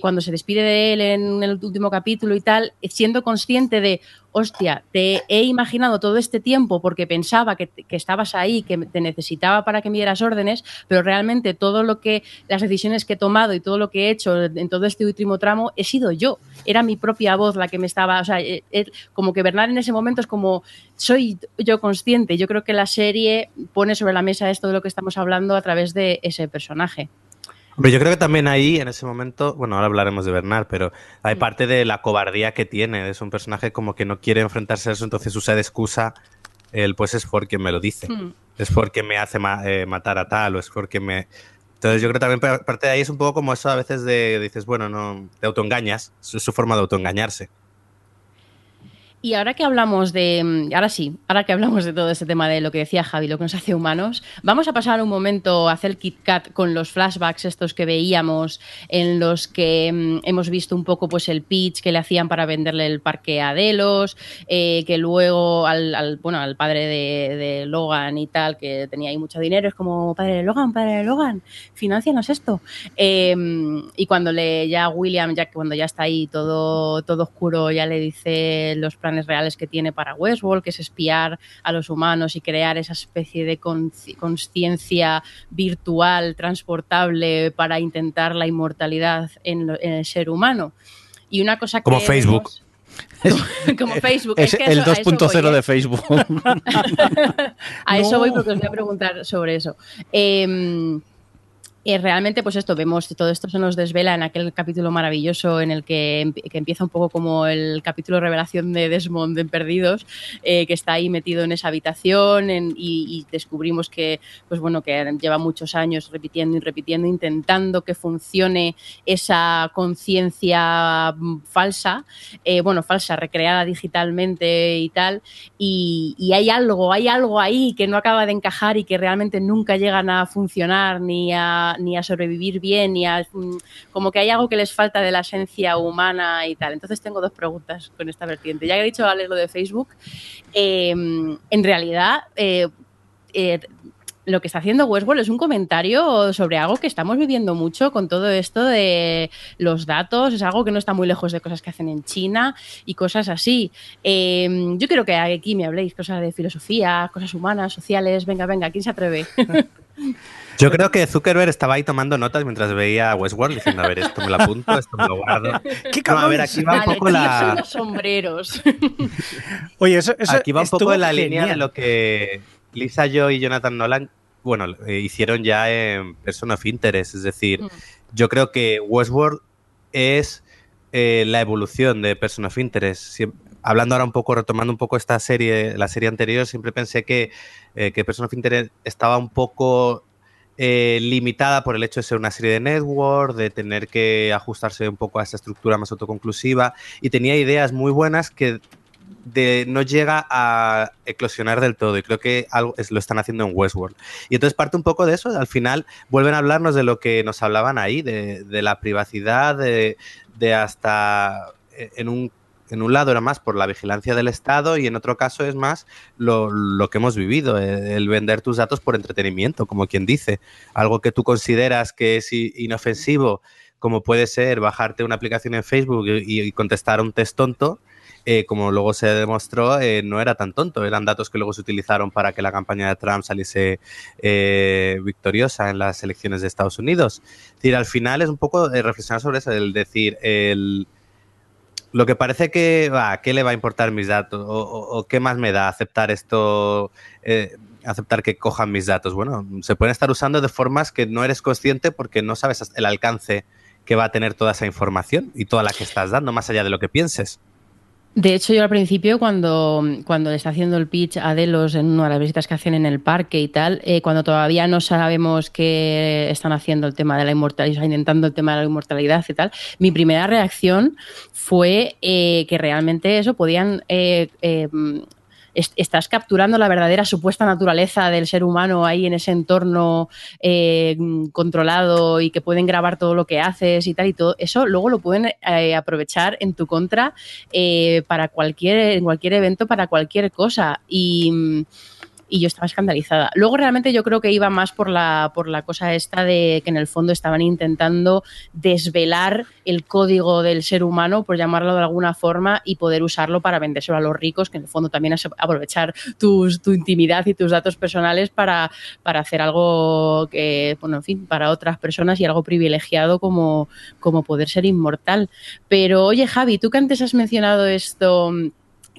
cuando se despide de él en el último capítulo y tal, siendo consciente de, hostia, te he imaginado todo este tiempo porque pensaba que estabas ahí, que te necesitaba para que me dieras órdenes, pero realmente todo lo que, las decisiones que he tomado y todo lo que he hecho en todo este último tramo, he sido yo, era mi propia voz la que me estaba, o sea, como que Bernard en ese momento es como, soy yo consciente. Yo creo que la serie pone sobre la mesa esto de lo que estamos hablando a través de ese personaje. Hombre, yo creo que también ahí, en ese momento, bueno, ahora hablaremos de Bernard, pero hay parte de la cobardía que tiene. Es un personaje como que no quiere enfrentarse a eso, entonces usa de excusa el, pues es Ford quien me lo dice. Es Ford quien me hace matar a tal, o es Ford quien me... Entonces yo creo que también parte de ahí es un poco como eso a veces de, dices, bueno, no, te autoengañas, es su forma de autoengañarse. Y ahora que hablamos de todo este tema de lo que decía Javi, lo que nos hace humanos, vamos a pasar un momento a hacer Kit Kat con los flashbacks estos que veíamos, en los que hemos visto un poco pues el pitch que le hacían para venderle el parque a Delos, que luego al padre de Logan y tal, que tenía ahí mucho dinero, es como, padre de Logan, financianos esto. Y cuando William, cuando ya está ahí todo oscuro, ya le dice los planes reales que tiene para Westworld, que es espiar a los humanos y crear esa especie de consciencia virtual transportable para intentar la inmortalidad en el ser humano. Y una cosa que... Como Facebook. Es que el 2.0 de Facebook. A eso voy porque os voy a preguntar sobre eso. Realmente, pues esto, vemos todo esto se nos desvela en aquel capítulo maravilloso en el que empieza un poco como el capítulo revelación de Desmond en Perdidos, que está ahí metido en esa habitación y descubrimos que, pues bueno, que lleva muchos años repitiendo, intentando que funcione esa conciencia falsa, recreada digitalmente y tal, y hay algo ahí que no acaba de encajar y que realmente nunca llegan a funcionar ni a sobrevivir bien, como que hay algo que les falta de la esencia humana y tal. Entonces tengo dos preguntas con esta vertiente. Ya que he dicho, Alex, lo de Facebook, en realidad lo que está haciendo Westworld es un comentario sobre algo que estamos viviendo mucho con todo esto de los datos. Es algo que no está muy lejos de cosas que hacen en China y cosas así. Yo creo que aquí me habléis cosas de filosofía, cosas humanas, sociales. Venga, ¿quién se atreve? Yo creo que Zuckerberg estaba ahí tomando notas mientras veía Westworld diciendo, a ver, esto me lo apunto, esto me lo guardo. ¿Qué cabrón? No, a ver, aquí va un poco la... los sombreros. Oye, eso aquí va un poco en la línea de lo que Lisa Joy y Jonathan Nolan, bueno, hicieron ya en Person of Interest. Es decir, yo creo que Westworld es la evolución de Person of Interest. Hablando ahora un poco, retomando un poco esta serie, la serie anterior, siempre pensé que Person of Interest estaba un poco limitada por el hecho de ser una serie de network, de tener que ajustarse un poco a esa estructura más autoconclusiva, y tenía ideas muy buenas que no llega a eclosionar del todo, y creo que algo lo están haciendo en Westworld. Y entonces parte un poco de eso, al final vuelven a hablarnos de lo que nos hablaban ahí, de la privacidad, de hasta en un lado era más por la vigilancia del Estado y en otro caso es más lo que hemos vivido, el vender tus datos por entretenimiento, como quien dice, algo que tú consideras que es inofensivo, como puede ser bajarte una aplicación en Facebook y contestar un test tonto. Como luego se demostró, no era tan tonto. Eran datos que luego se utilizaron para que la campaña de Trump saliese victoriosa en las elecciones de Estados Unidos. Es decir, al final es un poco reflexionar sobre eso, el decir, lo que parece que, ¿qué le va a importar mis datos? ¿O qué más me da aceptar esto, aceptar que cojan mis datos? Bueno, se pueden estar usando de formas que no eres consciente porque no sabes el alcance que va a tener toda esa información y toda la que estás dando, más allá de lo que pienses. De hecho, yo al principio, cuando le está haciendo el pitch a Delos en una de las visitas que hacen en el parque y tal, cuando todavía no sabemos que están haciendo el tema de la inmortalidad, intentando el tema de la inmortalidad y tal, mi primera reacción fue que realmente eso podían... estás capturando la verdadera supuesta naturaleza del ser humano ahí en ese entorno controlado y que pueden grabar todo lo que haces y tal, y todo eso luego lo pueden aprovechar en tu contra para cualquier evento, para cualquier cosa, y yo estaba escandalizada. Luego realmente yo creo que iba más por la cosa esta de que en el fondo estaban intentando desvelar el código del ser humano, por llamarlo de alguna forma, y poder usarlo para vendérselo a los ricos, que en el fondo también es aprovechar tu intimidad y tus datos personales para hacer algo que, bueno, en fin, para otras personas, y algo privilegiado como poder ser inmortal. Pero oye, Javi, tú que antes has mencionado esto...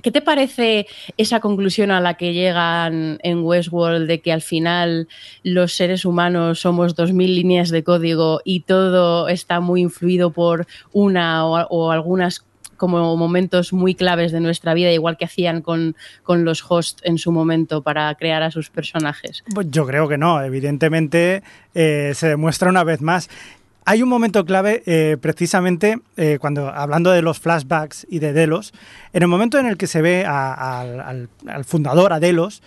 ¿Qué te parece esa conclusión a la que llegan en Westworld de que al final los seres humanos somos 2000 líneas de código y todo está muy influido por una o algunas como momentos muy claves de nuestra vida, igual que hacían con los hosts en su momento para crear a sus personajes? Pues yo creo que no, evidentemente se demuestra una vez más. Hay un momento clave, precisamente, cuando hablando de los flashbacks y de Delos, en el momento en el que se ve al fundador, a Delos,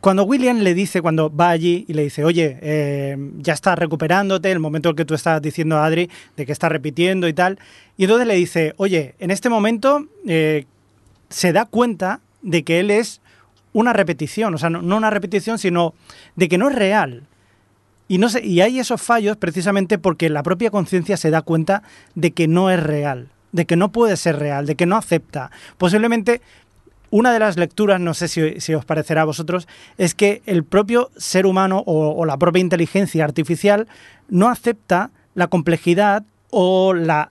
cuando William le dice, cuando va allí y le dice, oye, ya estás recuperándote, el momento en el que tú estabas diciendo a Adri de que está repitiendo y tal, y entonces le dice, oye, en este momento se da cuenta de que él es una repetición, o sea, no una repetición, sino de que no es real. Y hay esos fallos precisamente porque la propia conciencia se da cuenta de que no es real, de que no puede ser real, de que no acepta. Posiblemente una de las lecturas, no sé si os parecerá a vosotros, es que el propio ser humano o la propia inteligencia artificial no acepta la complejidad o la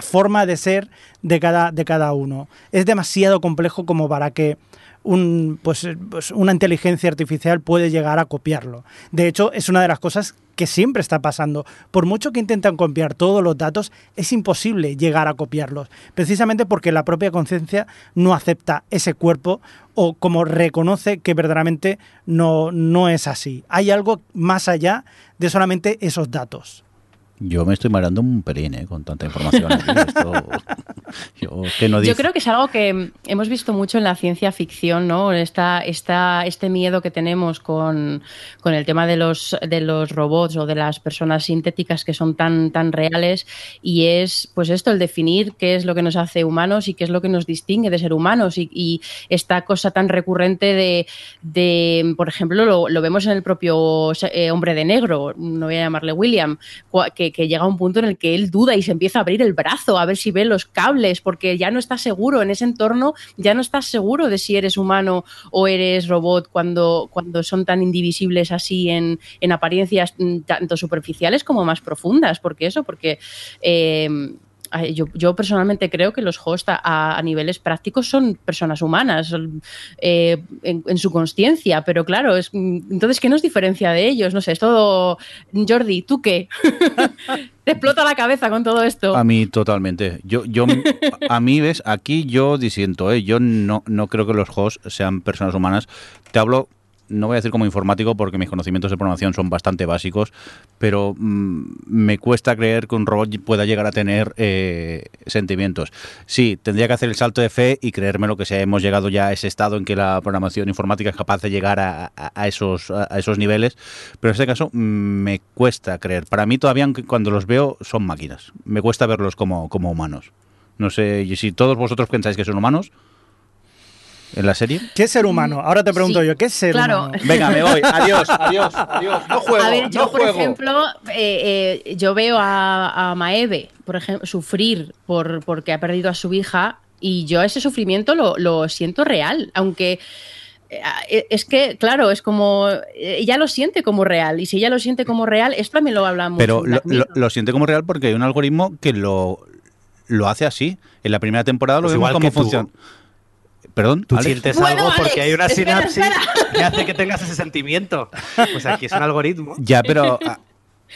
forma de ser de cada uno. Es demasiado complejo como para que... una inteligencia artificial puede llegar a copiarlo. De hecho, es una de las cosas que siempre está pasando. Por mucho que intentan copiar todos los datos, es imposible llegar a copiarlos, precisamente porque la propia conciencia no acepta ese cuerpo o como reconoce que verdaderamente no es así. Hay algo más allá de solamente esos datos. Yo me estoy mareando un pelín, con tanta información aquí. Yo creo que es algo que hemos visto mucho en la ciencia ficción, ¿no? Este miedo que tenemos con el tema de los robots o de las personas sintéticas que son tan reales, y es pues esto, el definir qué es lo que nos hace humanos y qué es lo que nos distingue de ser humanos, y esta cosa tan recurrente de por ejemplo, lo vemos en el propio Hombre de Negro, no voy a llamarle William, que llega a un punto en el que él duda y se empieza a abrir el brazo a ver si ve los cables, porque ya no está seguro en ese entorno, ya no estás seguro de si eres humano o eres robot cuando son tan indivisibles así en apariencias tanto superficiales como más profundas, porque yo personalmente creo que los hosts a niveles prácticos son personas humanas, son, en su consciencia, pero claro, entonces, ¿qué nos diferencia de ellos? No sé, es todo... Jordi, ¿tú qué? Te explota la cabeza con todo esto. A mí totalmente. Yo a mí, ves, aquí yo disiento, yo no creo que los hosts sean personas humanas. Te hablo, no voy a decir como informático porque mis conocimientos de programación son bastante básicos, pero me cuesta creer que un robot pueda llegar a tener sentimientos. Sí, tendría que hacer el salto de fe y creerme lo que sea, hemos llegado ya a ese estado en que la programación informática es capaz de llegar a esos niveles, pero en este caso me cuesta creer. Para mí todavía, cuando los veo, son máquinas. Me cuesta verlos como humanos. No sé, y si todos vosotros pensáis que son humanos, ¿en la serie? ¿Qué ser humano? Ahora te pregunto yo, ¿qué ser humano? Venga, me voy. Adiós. No juego. A ver, yo, por ejemplo, yo veo a Maeve, por ejemplo, sufrir porque ha perdido a su hija, y yo ese sufrimiento lo siento real, aunque... Es que, claro, es como... Ella lo siente como real, y si ella lo siente como real, esto también lo hablamos. Pero lo siente como real porque hay un algoritmo que lo hace así. En la primera temporada lo vemos cómo funciona. Perdón, tú, Alex, sientes algo, Alex, porque hay una sinapsis que hace que tengas ese sentimiento. Pues aquí es un algoritmo. Ya, pero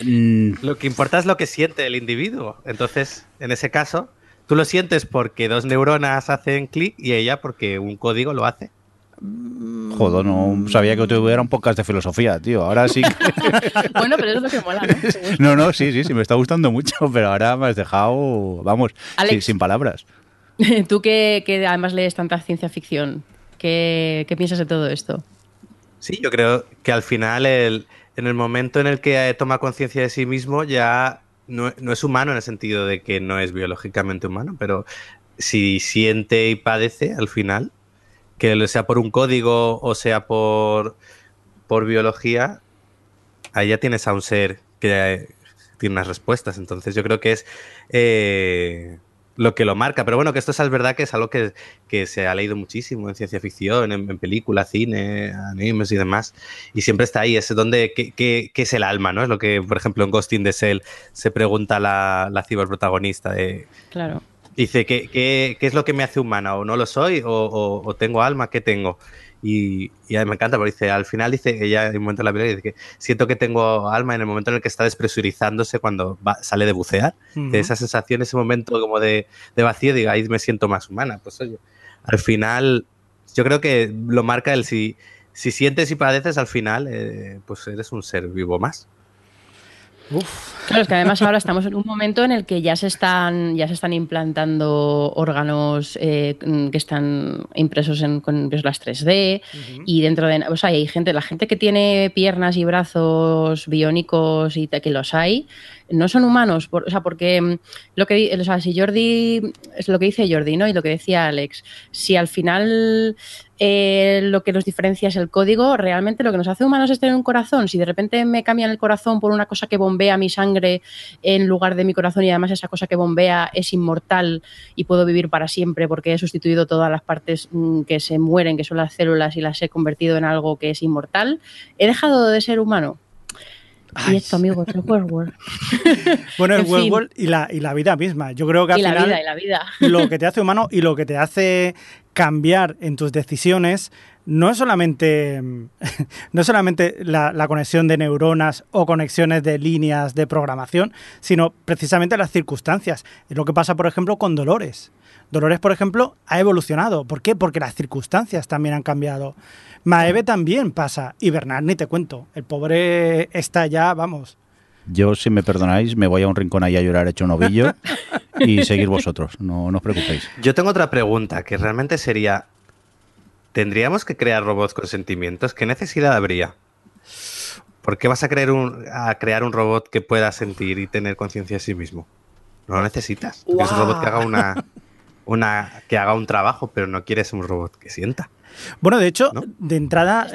lo que importa es lo que siente el individuo. Entonces, en ese caso, tú lo sientes porque dos neuronas hacen clic y ella porque un código lo hace. Joder, no sabía que tuviera un podcast de filosofía, tío. Ahora sí que... Bueno, pero eso es lo que mola, ¿no? No, sí, me está gustando mucho, pero ahora me has dejado, vamos, sin palabras. Tú que además lees tanta ciencia ficción, ¿qué piensas de todo esto? Sí, yo creo que al final, en el momento en el que toma conciencia de sí mismo, ya no es humano, en el sentido de que no es biológicamente humano, pero si siente y padece, al final, que sea por un código o sea por biología, ahí ya tienes a un ser que tiene unas respuestas. Entonces yo creo que es... lo que lo marca, pero bueno, que esto es verdad que es algo que se ha leído muchísimo en ciencia ficción, en películas, cine, animes y demás, y siempre está ahí, es donde, ¿qué es el alma?, ¿no? Es lo que, por ejemplo, en Ghost in the Shell se pregunta la ciberprotagonista. Claro. Dice, ¿qué es lo que me hace humana? ¿O no lo soy? ¿O tengo alma? ¿Qué tengo? Y me encanta, porque dice, al final dice, ella en un momento de la película dice que siento que tengo alma, en el momento en el que está despresurizándose cuando sale de bucear, de esa sensación, ese momento como de vacío, digo, ahí me siento más humana. Pues oye, al final yo creo que lo marca el si sientes y padeces, al final pues eres un ser vivo más. Uf. Claro, es que además ahora estamos en un momento en el que ya se están implantando órganos que están impresos con las 3D, y dentro de, o sea, hay gente, la gente que tiene piernas y brazos biónicos y que los hay, no son humanos, o sea, porque lo que, o sea, si Jordi, es lo que dice Jordi, ¿no? Y lo que decía Alex, si al final lo que nos diferencia es el código, realmente lo que nos hace humanos es tener un corazón. Si de repente me cambian el corazón por una cosa que bombea mi sangre en lugar de mi corazón, y además esa cosa que bombea es inmortal y puedo vivir para siempre porque he sustituido todas las partes que se mueren, que son las células, y las he convertido en algo que es inmortal, ¿he dejado de ser humano? Y esto, amigos, es Westworld. Bueno, es Westworld y la vida misma. Yo creo que al final la vida. Lo que te hace humano y lo que te hace cambiar en tus decisiones no es solamente la conexión de neuronas o conexiones de líneas de programación, sino precisamente las circunstancias. Es lo que pasa, por ejemplo, con Dolores. Dolores, por ejemplo, ha evolucionado. ¿Por qué? Porque las circunstancias también han cambiado. Maeve también pasa. Y Bernard, ni te cuento. El pobre está ya, vamos. Yo, si me perdonáis, me voy a un rincón ahí a llorar hecho un ovillo y seguir vosotros. No os preocupéis. Yo tengo otra pregunta, que realmente sería... ¿Tendríamos que crear robots con sentimientos? ¿Qué necesidad habría? ¿Por qué vas a crear un robot que pueda sentir y tener conciencia de sí mismo? No lo necesitas. Wow. Es un robot que haga un trabajo, pero no quieres un robot que sienta. Bueno, de hecho, ¿no? De entrada,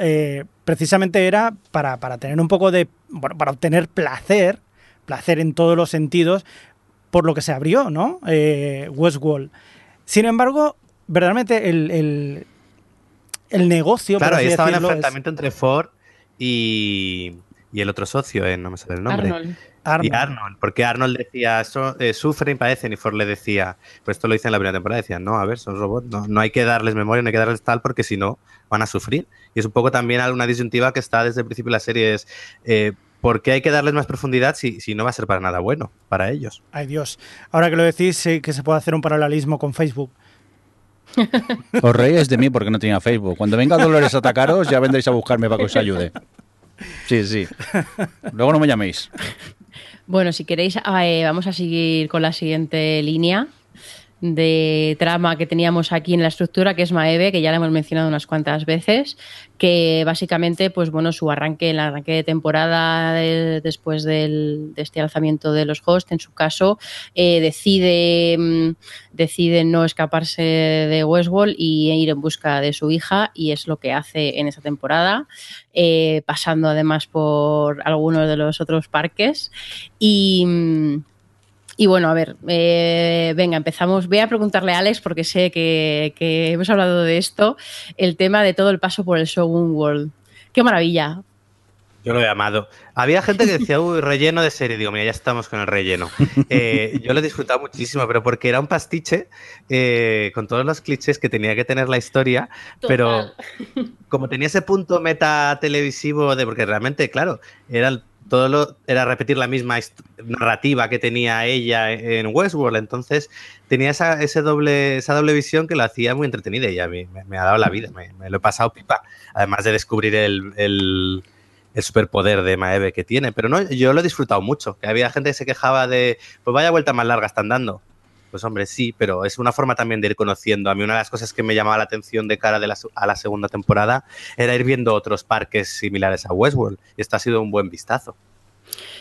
precisamente era para tener un poco de... Bueno, para obtener placer en todos los sentidos, por lo que se abrió, ¿no? Westworld. Sin embargo, verdaderamente el negocio... Claro, ahí estaba el enfrentamiento entre Ford y el otro socio, no me sale el nombre. Arnold. Arnold. Y Arnold, porque Arnold decía, sufren y padecen, y Ford le decía, pues esto lo hice en la primera temporada, decían, no, a ver, son robots, no hay que darles memoria, no hay que darles tal, porque si no, van a sufrir. Y es un poco también una disyuntiva que está desde el principio de la serie, es ¿por qué hay que darles más profundidad si no va a ser para nada bueno para ellos? Ay, Dios, ahora que lo decís, sí que se puede hacer un paralelismo con Facebook. Os reíais de mí porque no tenía Facebook. Cuando venga Dolores a atacaros, ya vendréis a buscarme para que os ayude. Sí, sí. Luego no me llaméis. Bueno, si queréis, vamos a seguir con la siguiente línea de trama que teníamos aquí en la estructura, que es Maeve, que ya la hemos mencionado unas cuantas veces, que básicamente, pues bueno, su arranque, el arranque de temporada después de este alzamiento de los hosts, en su caso, decide no escaparse de Westworld y ir en busca de su hija, y es lo que hace en esta temporada, pasando además por algunos de los otros parques. Y bueno, a ver, venga, empezamos. Voy a preguntarle a Alex, porque sé que hemos hablado de esto, el tema de todo el paso por el Shogun World. ¡Qué maravilla! Yo lo he amado. Había gente que decía, uy, relleno de serie. Digo, mira, ya estamos con el relleno. Yo lo he disfrutado muchísimo, pero porque era un pastiche con todos los clichés que tenía que tener la historia. Total. Pero como tenía ese punto meta televisivo, porque realmente, claro, era repetir la misma narrativa que tenía ella en Westworld, entonces tenía esa doble visión que lo hacía muy entretenida y a mí me ha dado la vida, me lo he pasado pipa, además de descubrir el superpoder de Maeve que tiene, pero no, yo lo he disfrutado mucho, que había gente que se quejaba de, pues vaya vuelta más larga están dando. Pues hombre, sí, pero es una forma también de ir conociendo. A mí una de las cosas que me llamaba la atención de cara a la segunda temporada era ir viendo otros parques similares a Westworld. Y esto ha sido un buen vistazo.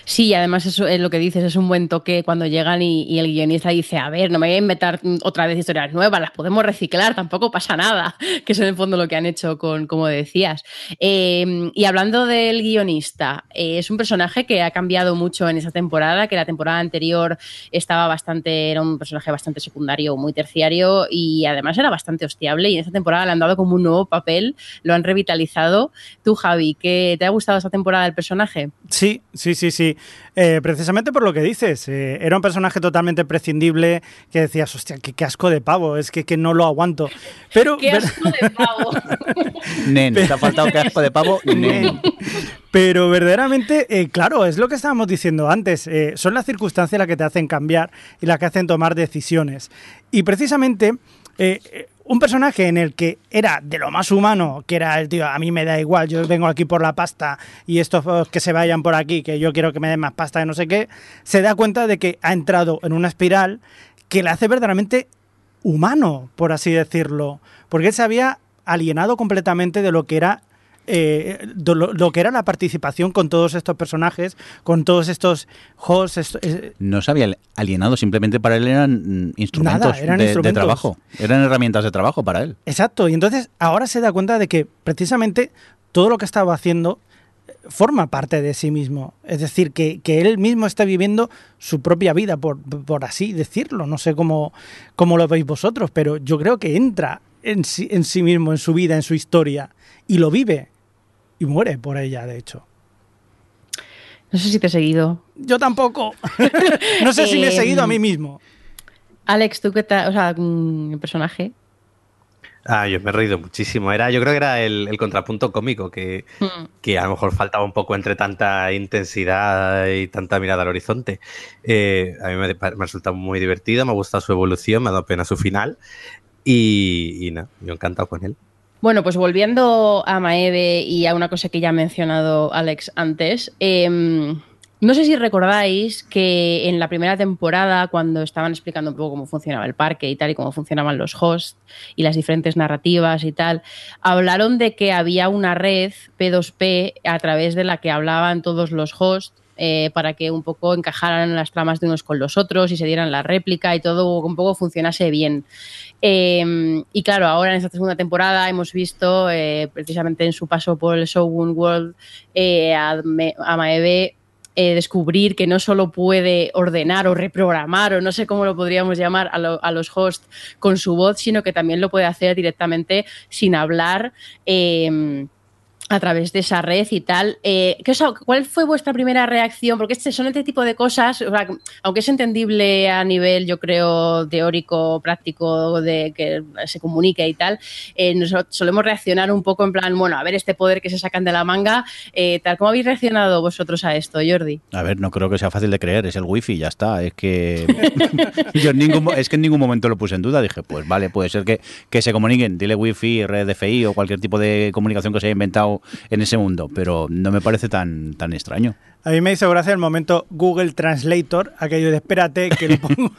Sí, y además eso es lo que dices, es un buen toque cuando llegan y el guionista dice, a ver, no me voy a inventar otra vez historias nuevas, las podemos reciclar, tampoco pasa nada, que es en el fondo lo que han hecho con, como decías. Y hablando del guionista, es un personaje que ha cambiado mucho en esa temporada, que la temporada anterior era un personaje bastante secundario, muy terciario, y además era bastante hostiable, y en esta temporada le han dado como un nuevo papel, lo han revitalizado. Tú, Javi, ¿qué te ha gustado esta temporada del personaje? Sí. Precisamente por lo que dices, era un personaje totalmente prescindible que decías, hostia, qué asco de pavo, es que no lo aguanto. Pero, ¡qué asco de pavo! Nen, te ha faltado qué asco de pavo, nen. Pero verdaderamente, claro, es lo que estábamos diciendo antes, son las circunstancias las que te hacen cambiar y las que hacen tomar decisiones. Y precisamente... un personaje en el que era de lo más humano, que era el tío, a mí me da igual, yo vengo aquí por la pasta y estos que se vayan por aquí, que yo quiero que me den más pasta de no sé qué, se da cuenta de que ha entrado en una espiral que le hace verdaderamente humano, por así decirlo, porque él se había alienado completamente de lo que era la participación con todos estos personajes, con todos estos hosts. No se había alienado, simplemente para él eran instrumentos, de trabajo, eran herramientas de trabajo para él. Exacto, y entonces ahora se da cuenta de que precisamente todo lo que estaba haciendo forma parte de sí mismo, es decir, que él mismo está viviendo su propia vida, por así decirlo, no sé cómo lo veis vosotros, pero yo creo que entra en sí mismo, en su vida, en su historia, y lo vive. Y muere por ella, de hecho. No sé si te he seguido. Yo tampoco. No sé si me he seguido a mí mismo. Alex, ¿tú qué tal? O sea, el personaje. Ah, yo me he reído muchísimo. Yo creo que era el contrapunto cómico que a lo mejor faltaba un poco entre tanta intensidad y tanta mirada al horizonte. A mí me ha resultado muy divertido, me ha gustado su evolución, me ha dado pena su final y no, yo encantado con él. Bueno, pues volviendo a Maeve y a una cosa que ya ha mencionado Alex antes, no sé si recordáis que en la primera temporada, cuando estaban explicando un poco cómo funcionaba el parque y tal, y cómo funcionaban los hosts y las diferentes narrativas y tal, hablaron de que había una red P2P a través de la que hablaban todos los hosts, para que un poco encajaran las tramas de unos con los otros y se dieran la réplica y todo un poco funcionase bien. Y claro, ahora en esta segunda temporada hemos visto, precisamente en su paso por el Shogun World, a Maeve descubrir que no solo puede ordenar o reprogramar, o no sé cómo lo podríamos llamar, a los hosts con su voz, sino que también lo puede hacer directamente sin hablar, a través de esa red y tal. ¿Cuál fue vuestra primera reacción? Porque son este tipo de cosas, o sea, aunque es entendible a nivel, yo creo, teórico, práctico, de que se comunique y tal, nos solemos reaccionar un poco en plan, bueno, a ver este poder que se sacan de la manga, tal. ¿Cómo habéis reaccionado vosotros a esto, Jordi? A ver, no creo que sea fácil de creer, es el wifi, ya está. Es que yo en ningún momento lo puse en duda, dije, pues vale, puede ser que se comuniquen, dile wifi, red DFI o cualquier tipo de comunicación que se haya inventado en ese mundo, pero no me parece tan extraño. A mí me hizo gracia el momento Google Translator, aquello de espérate que lo pongo,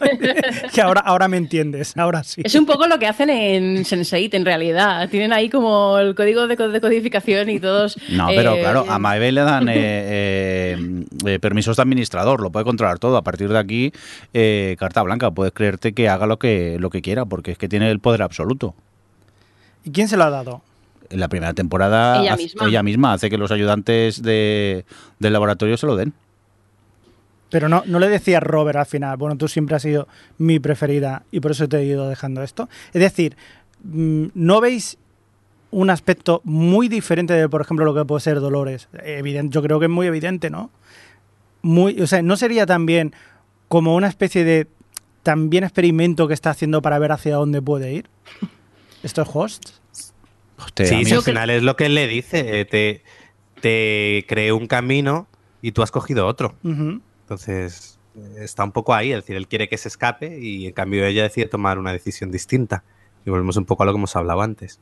que ahora me entiendes, ahora sí. Es un poco lo que hacen en Sense8 en realidad, tienen ahí como el código de codificación y todos... No, pero claro, a Mabel le dan permisos de administrador, lo puede controlar todo, a partir de aquí carta blanca, puedes creerte que haga lo que quiera, porque es que tiene el poder absoluto. ¿Y quién se lo ha dado? En la primera temporada ella misma hace que los ayudantes del laboratorio se lo den. Pero no le decía Robert al final, bueno, tú siempre has sido mi preferida y por eso te he ido dejando esto. Es decir, ¿no veis un aspecto muy diferente de, por ejemplo, lo que puede ser Dolores? Evidente, yo creo que es muy evidente, ¿no? O sea, ¿no sería también como una especie de también experimento que está haciendo para ver hacia dónde puede ir? ¿Estos hosts? Hostia, sí, si al final es lo que él le dice, te creé un camino y tú has cogido otro. Uh-huh. Entonces está un poco ahí, es decir, él quiere que se escape y en cambio ella decide tomar una decisión distinta. Y volvemos un poco a lo que hemos hablado antes.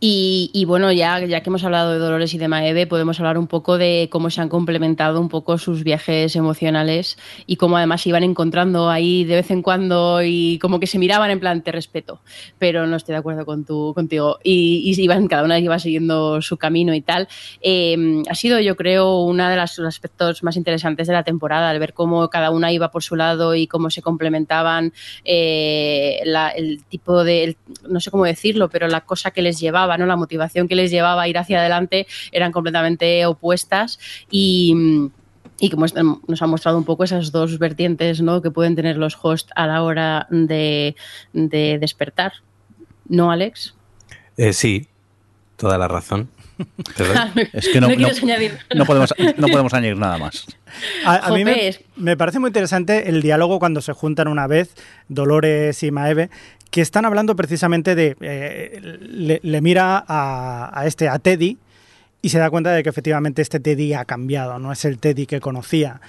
Y bueno, ya que hemos hablado de Dolores y de Maeve, podemos hablar un poco de cómo se han complementado un poco sus viajes emocionales y cómo además se iban encontrando ahí de vez en cuando y como que se miraban en plan, te respeto, pero no estoy de acuerdo contigo. Y cada una iba siguiendo su camino y tal. Ha sido, yo creo, uno de los aspectos más interesantes de la temporada, al ver cómo cada una iba por su lado y cómo se complementaban el tipo de... no sé cómo decirlo, pero la cosa que les llevaba, ¿no? La motivación que les llevaba a ir hacia adelante eran completamente opuestas y como nos ha mostrado un poco esas dos vertientes, ¿no? Que pueden tener los hosts a la hora de despertar, ¿no, Alex? Sí, toda la razón. Es que no podemos añadir nada más. A mí me parece muy interesante el diálogo cuando se juntan una vez Dolores y Maeve, que están hablando precisamente de... le mira a Teddy y se da cuenta de que efectivamente este Teddy ha cambiado, no es el Teddy que conocía.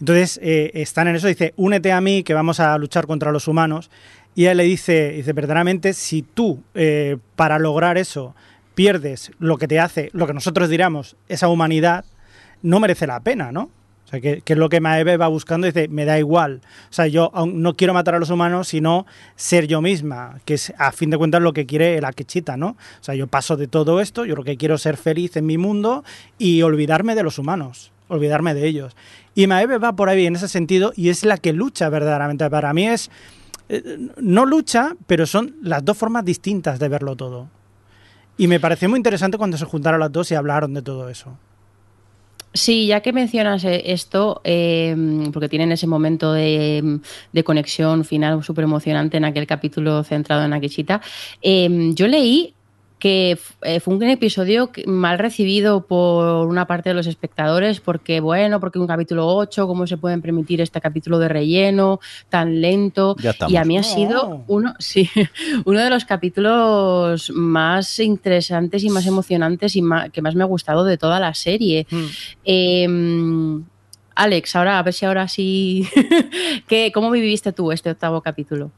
Entonces están en eso, dice, únete a mí que vamos a luchar contra los humanos. Y él le dice verdaderamente, si tú para lograr eso pierdes lo que te hace, lo que nosotros diríamos, esa humanidad, no merece la pena, ¿no? O sea, que es lo que Maeve va buscando y dice, me da igual. O sea, yo no quiero matar a los humanos, sino ser yo misma, que es, a fin de cuentas, lo que quiere la Quechita, ¿no? O sea, yo paso de todo esto, yo lo que quiero es ser feliz en mi mundo y olvidarme de los humanos, olvidarme de ellos. Y Maeve va por ahí en ese sentido y es la que lucha verdaderamente. Para mí es... no lucha, pero son las dos formas distintas de verlo todo. Y me pareció muy interesante cuando se juntaron las dos y hablaron de todo eso. Sí, ya que mencionas esto, porque tienen ese momento de conexión final súper emocionante en aquel capítulo centrado en Akichita, yo leí que fue un episodio mal recibido por una parte de los espectadores porque un capítulo 8, ¿cómo se pueden permitir este capítulo de relleno tan lento? Y a mí ha sido uno de los capítulos más interesantes y más emocionantes y que más me ha gustado de toda la serie. Alex, ahora a ver si ahora sí. ¿Cómo viviste tú este octavo capítulo?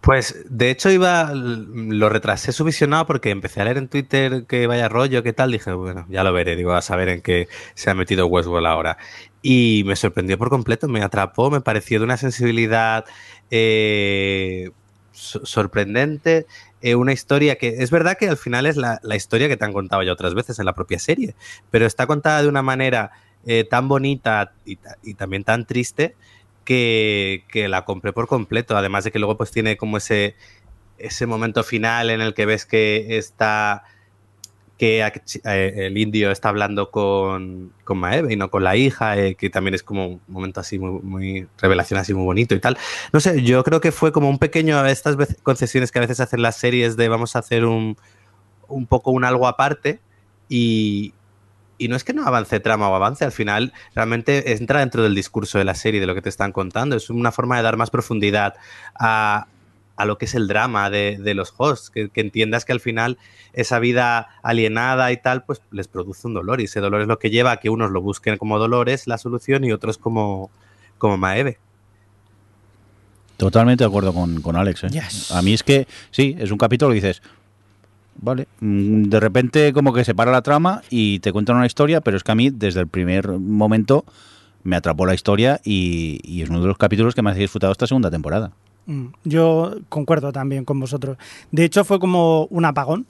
Pues, de hecho, lo retrasé su visionado porque empecé a leer en Twitter que vaya rollo, qué tal. Dije, bueno, ya lo veré, digo, a saber en qué se ha metido Westworld ahora. Y me sorprendió por completo, me atrapó, me pareció de una sensibilidad sorprendente, una historia que es verdad que al final es la historia que te han contado ya otras veces en la propia serie, pero está contada de una manera tan bonita y también tan triste que la compré por completo, además de que luego pues tiene como ese momento final en el que ves que el indio está hablando con Maeve y no con la hija, que también es como un momento así muy, muy revelación, así muy bonito y tal. No sé, yo creo que fue como un pequeño, estas concesiones que a veces hacen las series de vamos a hacer un poco un algo aparte Y no es que no avance trama o avance, al final realmente entra dentro del discurso de la serie, de lo que te están contando. Es una forma de dar más profundidad a lo que es el drama de los hosts, que entiendas que al final esa vida alienada y tal, pues les produce un dolor, y ese dolor es lo que lleva a que unos lo busquen como Dolores, la solución, y otros como Maeve. Totalmente de acuerdo con Alex, ¿eh? Yes. A mí es que, sí, es un capítulo que dices... Vale, de repente como que se para la trama y te cuentan una historia, pero es que a mí desde el primer momento me atrapó la historia y es uno de los capítulos que más he disfrutado esta segunda temporada. Yo concuerdo también con vosotros. De hecho fue como un apagón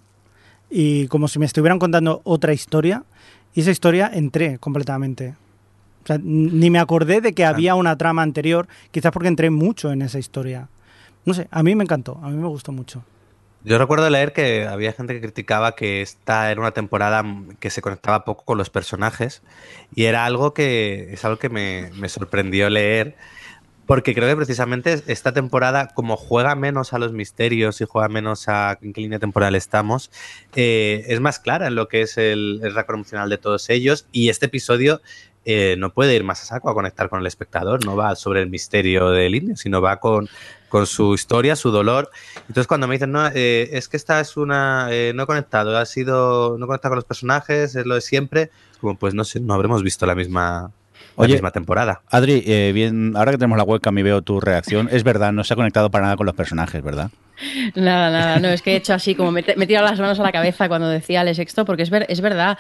y como si me estuvieran contando otra historia, y esa historia entré completamente. O sea, ni me acordé de que había una trama anterior, quizás porque entré mucho en esa historia. No sé, a mí me encantó, a mí me gustó mucho. Yo recuerdo leer que había gente que criticaba que esta era una temporada que se conectaba poco con los personajes, y era algo que es algo que me sorprendió leer, porque creo que precisamente esta temporada, como juega menos a los misterios y juega menos a en qué línea temporal estamos, es más clara en lo que es el racor emocional de todos ellos, y este episodio no puede ir más a saco a conectar con el espectador, no va sobre el misterio de Lynn, sino va con su historia, su dolor. Entonces cuando me dicen, no, es que esta es una... no he conectado, no he conectado con los personajes, es lo de siempre, como pues no sé, no habremos visto la misma temporada. Adri, bien, ahora que tenemos la webcam y veo tu reacción, es verdad, no se ha conectado para nada con los personajes, ¿verdad? Nada, no, es que he hecho así, como me he tirado las manos a la cabeza cuando decía Alex esto, porque es verdad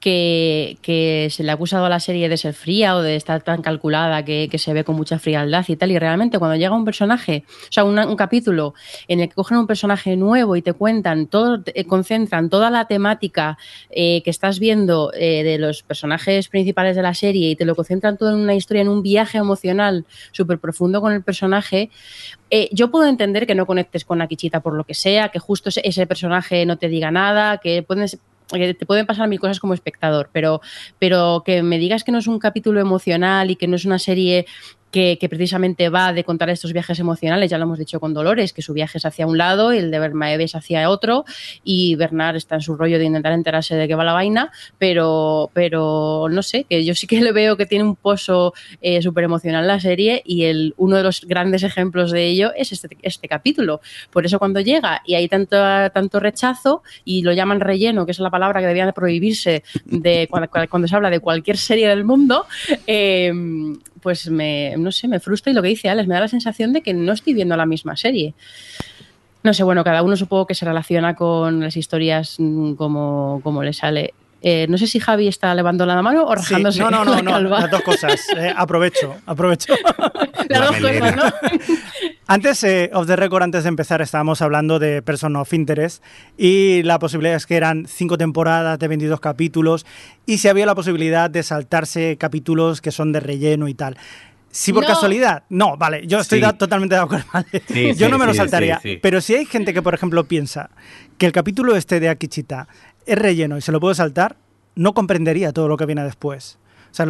que se le ha acusado a la serie de ser fría o de estar tan calculada que se ve con mucha frialdad y tal, y realmente cuando llega un personaje, o sea, un capítulo en el que cogen un personaje nuevo y te cuentan, concentran toda la temática que estás viendo de los personajes principales de la serie y te lo concentran todo en una historia, en un viaje emocional súper profundo con el personaje, yo puedo entender que no conectes con Akichita por lo que sea, que justo ese personaje no te diga nada, que te pueden pasar mil cosas como espectador, pero que me digas que no es un capítulo emocional y que no es una serie que precisamente va de contar estos viajes emocionales, ya lo hemos dicho con Dolores, que su viaje es hacia un lado, el de Maeve es hacia otro, y Bernard está en su rollo de intentar enterarse de qué va la vaina, pero no sé, que yo sí que le veo que tiene un pozo súper emocional la serie, y uno de los grandes ejemplos de ello es este capítulo. Por eso cuando llega y hay tanto rechazo, y lo llaman relleno, que es la palabra que debía prohibirse de cuando se habla de cualquier serie del mundo, pues me frustra, y lo que dice Alex, me da la sensación de que no estoy viendo la misma serie. No sé, bueno, cada uno supongo que se relaciona con las historias como le sale. No sé si Javi está levantando la mano o rajándose. Sí, no, las dos cosas. Aprovecho. Las dos cosas, ¿no? Antes, off the record, antes de empezar, estábamos hablando de Person of Interest, y la posibilidad es que eran 5 temporadas de 22 capítulos, y si había la posibilidad de saltarse capítulos que son de relleno y tal. Si por casualidad... No, vale, yo estoy totalmente de acuerdo. Vale. Sí, yo no me lo saltaría. Sí. Pero si hay gente que, por ejemplo, piensa que el capítulo este de Akichita es relleno y se lo puede saltar, no comprendería todo lo que viene después. O sea,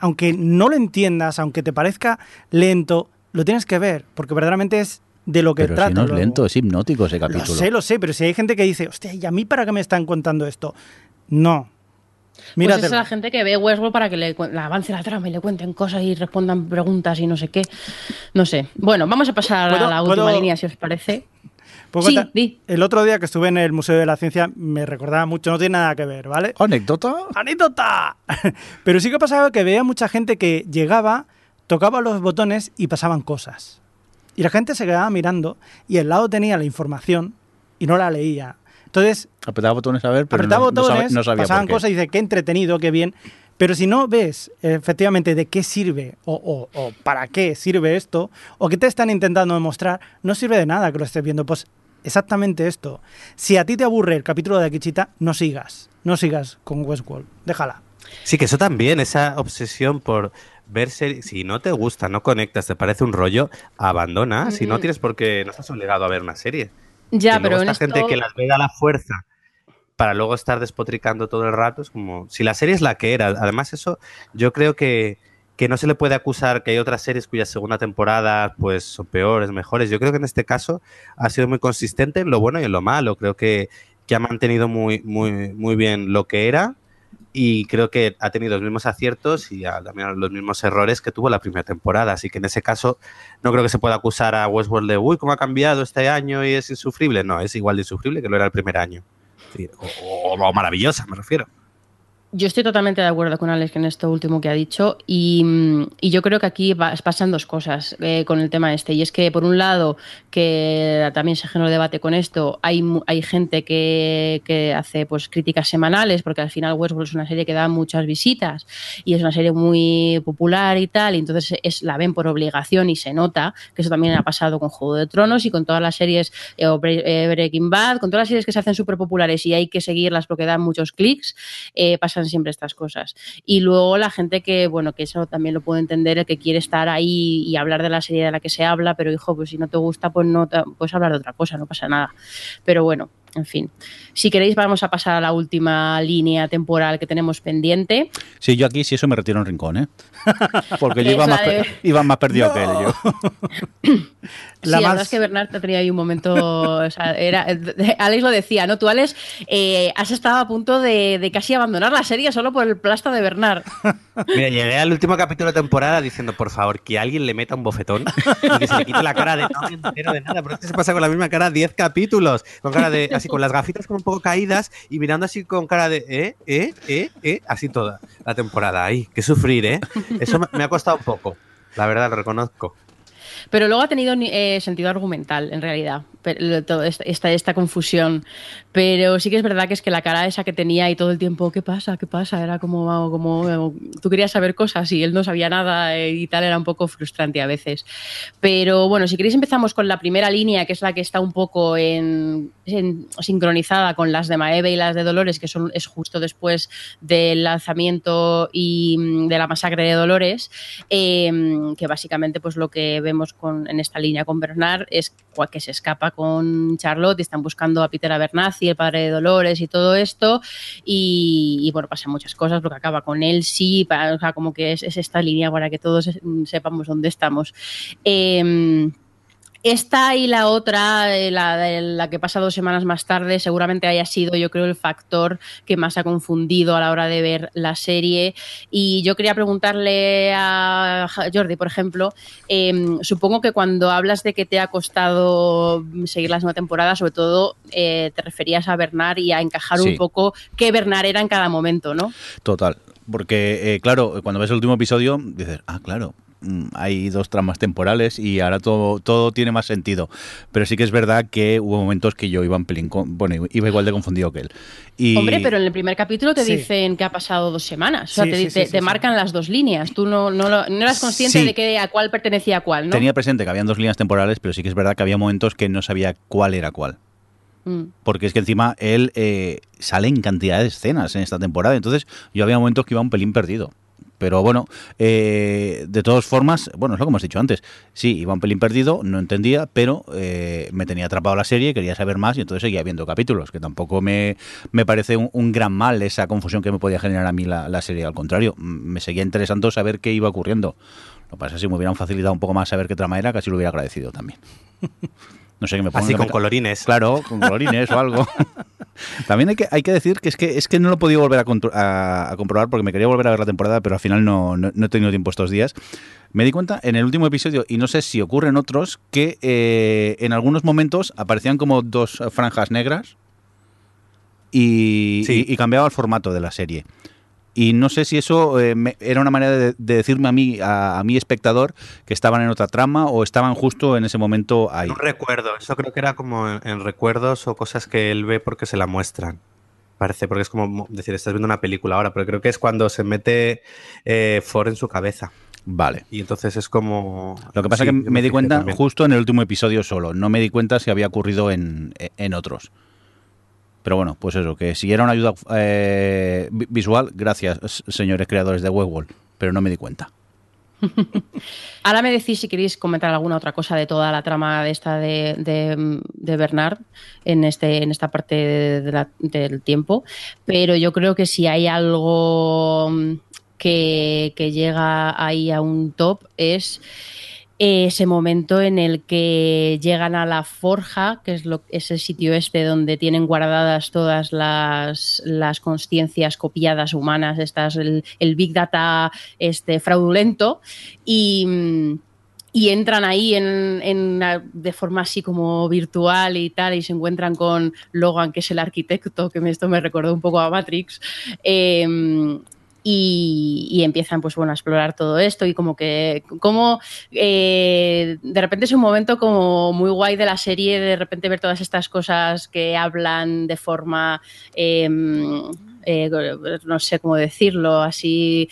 aunque no lo entiendas, aunque te parezca lento, lo tienes que ver, porque verdaderamente es de lo que trata. Pero si no es lento, es hipnótico ese capítulo. Lo sé, pero si hay gente que dice, hostia, ¿y a mí para qué me están contando esto? No. Míratelo. Pues es la gente que ve Westworld para que le avance la trama y le cuenten cosas y respondan preguntas y no sé qué. No sé. Bueno, vamos a pasar a la última línea, si os parece. Sí, di. El otro día que estuve en el Museo de la Ciencia me recordaba mucho, no tiene nada que ver, ¿vale? ¡Anécdota! Pero sí que pasaba que veía mucha gente que llegaba, tocaba los botones y pasaban cosas. Y la gente se quedaba mirando y al lado tenía la información y no la leía. Entonces, apretaba botones a ver, pero no sabía pasaban cosas y dice, qué entretenido, qué bien. Pero si no ves efectivamente de qué sirve o para qué sirve esto, o qué te están intentando demostrar, no sirve de nada que lo estés viendo. Pues exactamente esto. Si a ti te aburre el capítulo de Akichita, no sigas con Westworld. Déjala. Sí, que eso también, esa obsesión por ver series, si no te gusta, no conectas, te parece un rollo, abandona. Si no tienes por qué, no estás obligado a ver una serie. Ya, pero esta gente que las ve a la fuerza para luego estar despotricando todo el rato, es como si la serie es la que era. Además, eso yo creo que no se le puede acusar, que hay otras series cuyas segunda temporada pues son peores, mejores. Yo creo que en este caso ha sido muy consistente en lo bueno y en lo malo. Creo que que ha mantenido muy bien lo que era, y creo que ha tenido los mismos aciertos y también los mismos errores que tuvo la primera temporada. Así que en ese caso no creo que se pueda acusar a Westworld de uy, cómo ha cambiado este año y es insufrible. No, es igual de insufrible que lo era el primer año. O maravillosa, me refiero. Yo estoy totalmente de acuerdo con Alex en esto último que ha dicho, y yo creo que aquí pasan dos cosas con el tema este, y es que por un lado, que también se generó debate con esto, hay gente que hace pues críticas semanales, porque al final Westworld es una serie que da muchas visitas y es una serie muy popular y tal, y entonces la ven por obligación y se nota, que eso también ha pasado con Juego de Tronos y con todas las series, Breaking Bad, con todas las series que se hacen súper populares y hay que seguirlas porque dan muchos clics, pasan siempre estas cosas. Y luego la gente que, bueno, que eso también lo puedo entender, el que quiere estar ahí y hablar de la serie de la que se habla, pero hijo, pues si no te gusta, pues no puedes hablar de otra cosa, no pasa nada. Pero bueno, en fin. Si queréis vamos a pasar a la última línea temporal que tenemos pendiente. Sí, yo aquí, si eso me retiro en rincón, ¿eh? Porque yo iba más perdido no. que él, yo. La verdad es que Bernard te tenía ahí un momento, o sea, Alex lo decía, ¿no? Tú, Alex, has estado a punto de casi abandonar la serie solo por el plasto de Bernard. Mira, llegué al último capítulo de temporada diciendo, por favor, que alguien le meta un bofetón y que se le quite la cara de no me entero de nada, pero es que se pasa con la misma cara 10 capítulos, con cara de, así con las gafitas como un poco caídas y mirando así con cara de así toda la temporada. Ay, qué sufrir, ¿eh? Eso me ha costado un poco, la verdad, lo reconozco. Pero luego ha tenido sentido argumental, en realidad, toda esta confusión. Pero sí que es verdad que es que la cara esa que tenía y todo el tiempo, ¿qué pasa? ¿Qué pasa? Era como tú querías saber cosas y él no sabía nada y tal, era un poco frustrante a veces. Pero bueno, si queréis empezamos con la primera línea, que es la que está un poco sincronizada con las de Maeve y las de Dolores, que es justo después del lanzamiento y de la masacre de Dolores, que básicamente pues lo que vemos en esta línea con Bernard es que se escapa con Charlotte y están buscando a Peter Abernathy, el padre de Dolores y todo esto, y bueno, pasan muchas cosas, lo que acaba con Elsie, o sea, como que es esta línea para que todos sepamos dónde estamos. Esta y la otra, la que pasa 2 semanas más tarde, seguramente haya sido, yo creo, el factor que más ha confundido a la hora de ver la serie. Y yo quería preguntarle a Jordi, por ejemplo, supongo que cuando hablas de que te ha costado seguir la segunda temporada, sobre todo te referías a Bernard y a encajar sí. un poco qué Bernard era en cada momento, ¿no? Total, porque claro, cuando ves el último episodio dices, ah, claro, hay 2 tramas temporales y ahora todo tiene más sentido, pero sí que es verdad que hubo momentos que yo iba igual de confundido que él y... Hombre, pero en el primer capítulo te sí. dicen que ha pasado 2 semanas, o sea, sí, te marcan las 2 líneas, tú no eras consciente sí. de que a cuál pertenecía a cuál, ¿no? Tenía presente que habían 2 líneas temporales, pero sí que es verdad que había momentos que no sabía cuál era cuál. Porque es que encima él sale en cantidad de escenas en esta temporada, entonces yo había momentos que iba un pelín perdido. Pero bueno, de todas formas, bueno, es lo que hemos dicho antes. Sí, iba un pelín perdido, no entendía, pero me tenía atrapado la serie, quería saber más y entonces seguía viendo capítulos, que tampoco me parece un gran mal esa confusión que me podía generar a mí la serie. Al contrario, me seguía interesando saber qué iba ocurriendo. Lo que pasa es que si me hubieran facilitado un poco más saber qué trama era, casi lo hubiera agradecido también. No sé, que me pongan así con colorines. Claro, con colorines o algo. También hay que decir que es que no lo he podido volver a comprobar porque me quería volver a ver la temporada, pero al final no he tenido tiempo estos días. Me di cuenta en el último episodio, y no sé si ocurren otros, que en algunos momentos aparecían como 2 franjas negras y cambiaba el formato de la serie. Y no sé si eso era una manera de decirme a mí, a mi espectador, que estaban en otra trama o estaban justo en ese momento ahí. No recuerdo, eso creo que era como en recuerdos o cosas que él ve porque se la muestran. Parece, porque es como decir, estás viendo una película ahora, pero creo que es cuando se mete Ford en su cabeza. Vale. Y entonces es como... Lo que pasa es que me di cuenta también justo en el último episodio solo. No me di cuenta si había ocurrido en otros. Pero bueno, pues eso, que si era una ayuda visual, gracias, señores creadores de Westworld, pero no me di cuenta. Ahora me decís si queréis comentar alguna otra cosa de toda la trama de esta de Bernard en esta parte del tiempo, pero yo creo que si hay algo que llega ahí a un top es... ese momento en el que llegan a la forja, que es ese sitio donde tienen guardadas todas las consciencias copiadas humanas, el Big Data fraudulento, y entran ahí de forma así como virtual y tal, y se encuentran con Logan, que es el arquitecto, que esto me recordó un poco a Matrix, y empiezan pues bueno a explorar todo esto, y de repente es un momento como muy guay de la serie, de repente ver todas estas cosas que hablan de forma no sé cómo decirlo, así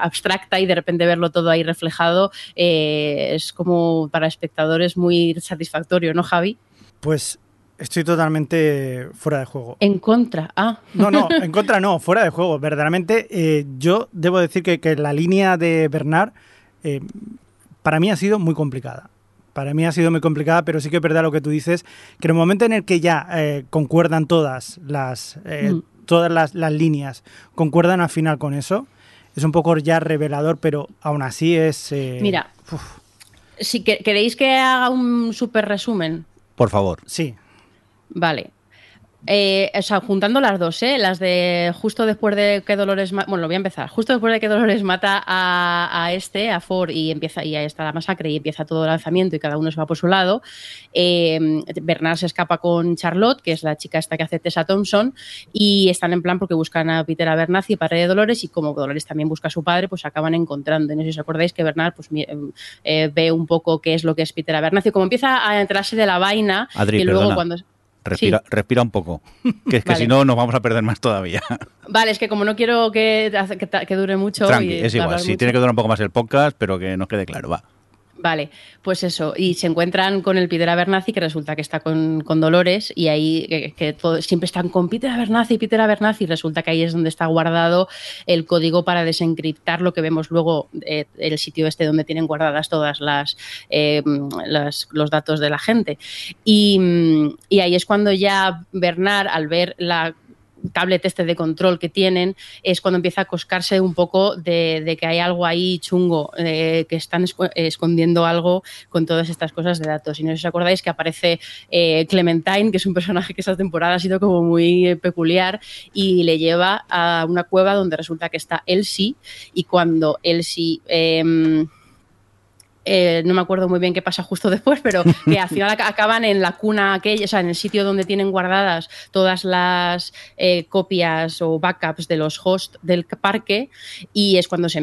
abstracta, y de repente verlo todo ahí reflejado es como para espectadores muy satisfactorio, ¿no, Javi? Pues estoy totalmente fuera de juego. ¿En contra? Ah. No, en contra no, fuera de juego. Verdaderamente, yo debo decir que la línea de Bernard para mí ha sido muy complicada. Pero sí que es verdad lo que tú dices, que en el momento en el que ya concuerdan todas las líneas, concuerdan al final con eso, es un poco ya revelador, pero aún así es... Mira, si queréis que haga un súper resumen. Por favor. Sí. Vale. Juntando las dos, las de justo después de que Dolores mata, bueno, lo voy a empezar, justo después de que Dolores mata a Ford, y ahí está la masacre y empieza todo el lanzamiento y cada uno se va por su lado. Bernard se escapa con Charlotte, que es la chica esta que hace Tessa Thompson, y están en plan porque buscan a Peter Abernathy, padre de Dolores, y como Dolores también busca a su padre, pues acaban encontrando. Y no sé si os acordáis que Bernard pues ve un poco qué es lo que es Peter Abernathy, como empieza a enterarse de la vaina. Adri, y luego perdona. Cuando... Respira, sí. Respira un poco, que es que vale. Si no nos vamos a perder más todavía. Vale, es que como no quiero que dure mucho... Tranqui, es igual, sí, mucho. Tiene que durar un poco más el podcast, pero que nos quede claro, va. Vale, pues eso, y se encuentran con el Peter Abernathy, que resulta que está con Dolores, y ahí siempre están con Peter Abernathy, y resulta que ahí es donde está guardado el código para desencriptar lo que vemos luego, el sitio donde tienen guardadas todas los datos de la gente. Y ahí es cuando ya Bernard, al ver la tablet de control que tienen, es cuando empieza a coscarse un poco de que hay algo ahí chungo, que están escondiendo algo con todas estas cosas de datos. Y no sé si os acordáis que aparece Clementine, que es un personaje que esta temporada ha sido como muy peculiar, y le lleva a una cueva donde resulta que está Elsie, y cuando Elsie... no me acuerdo muy bien qué pasa justo después, pero que al final acaban en la cuna aquella, o sea, en el sitio donde tienen guardadas todas las copias o backups de los hosts del parque, y es cuando se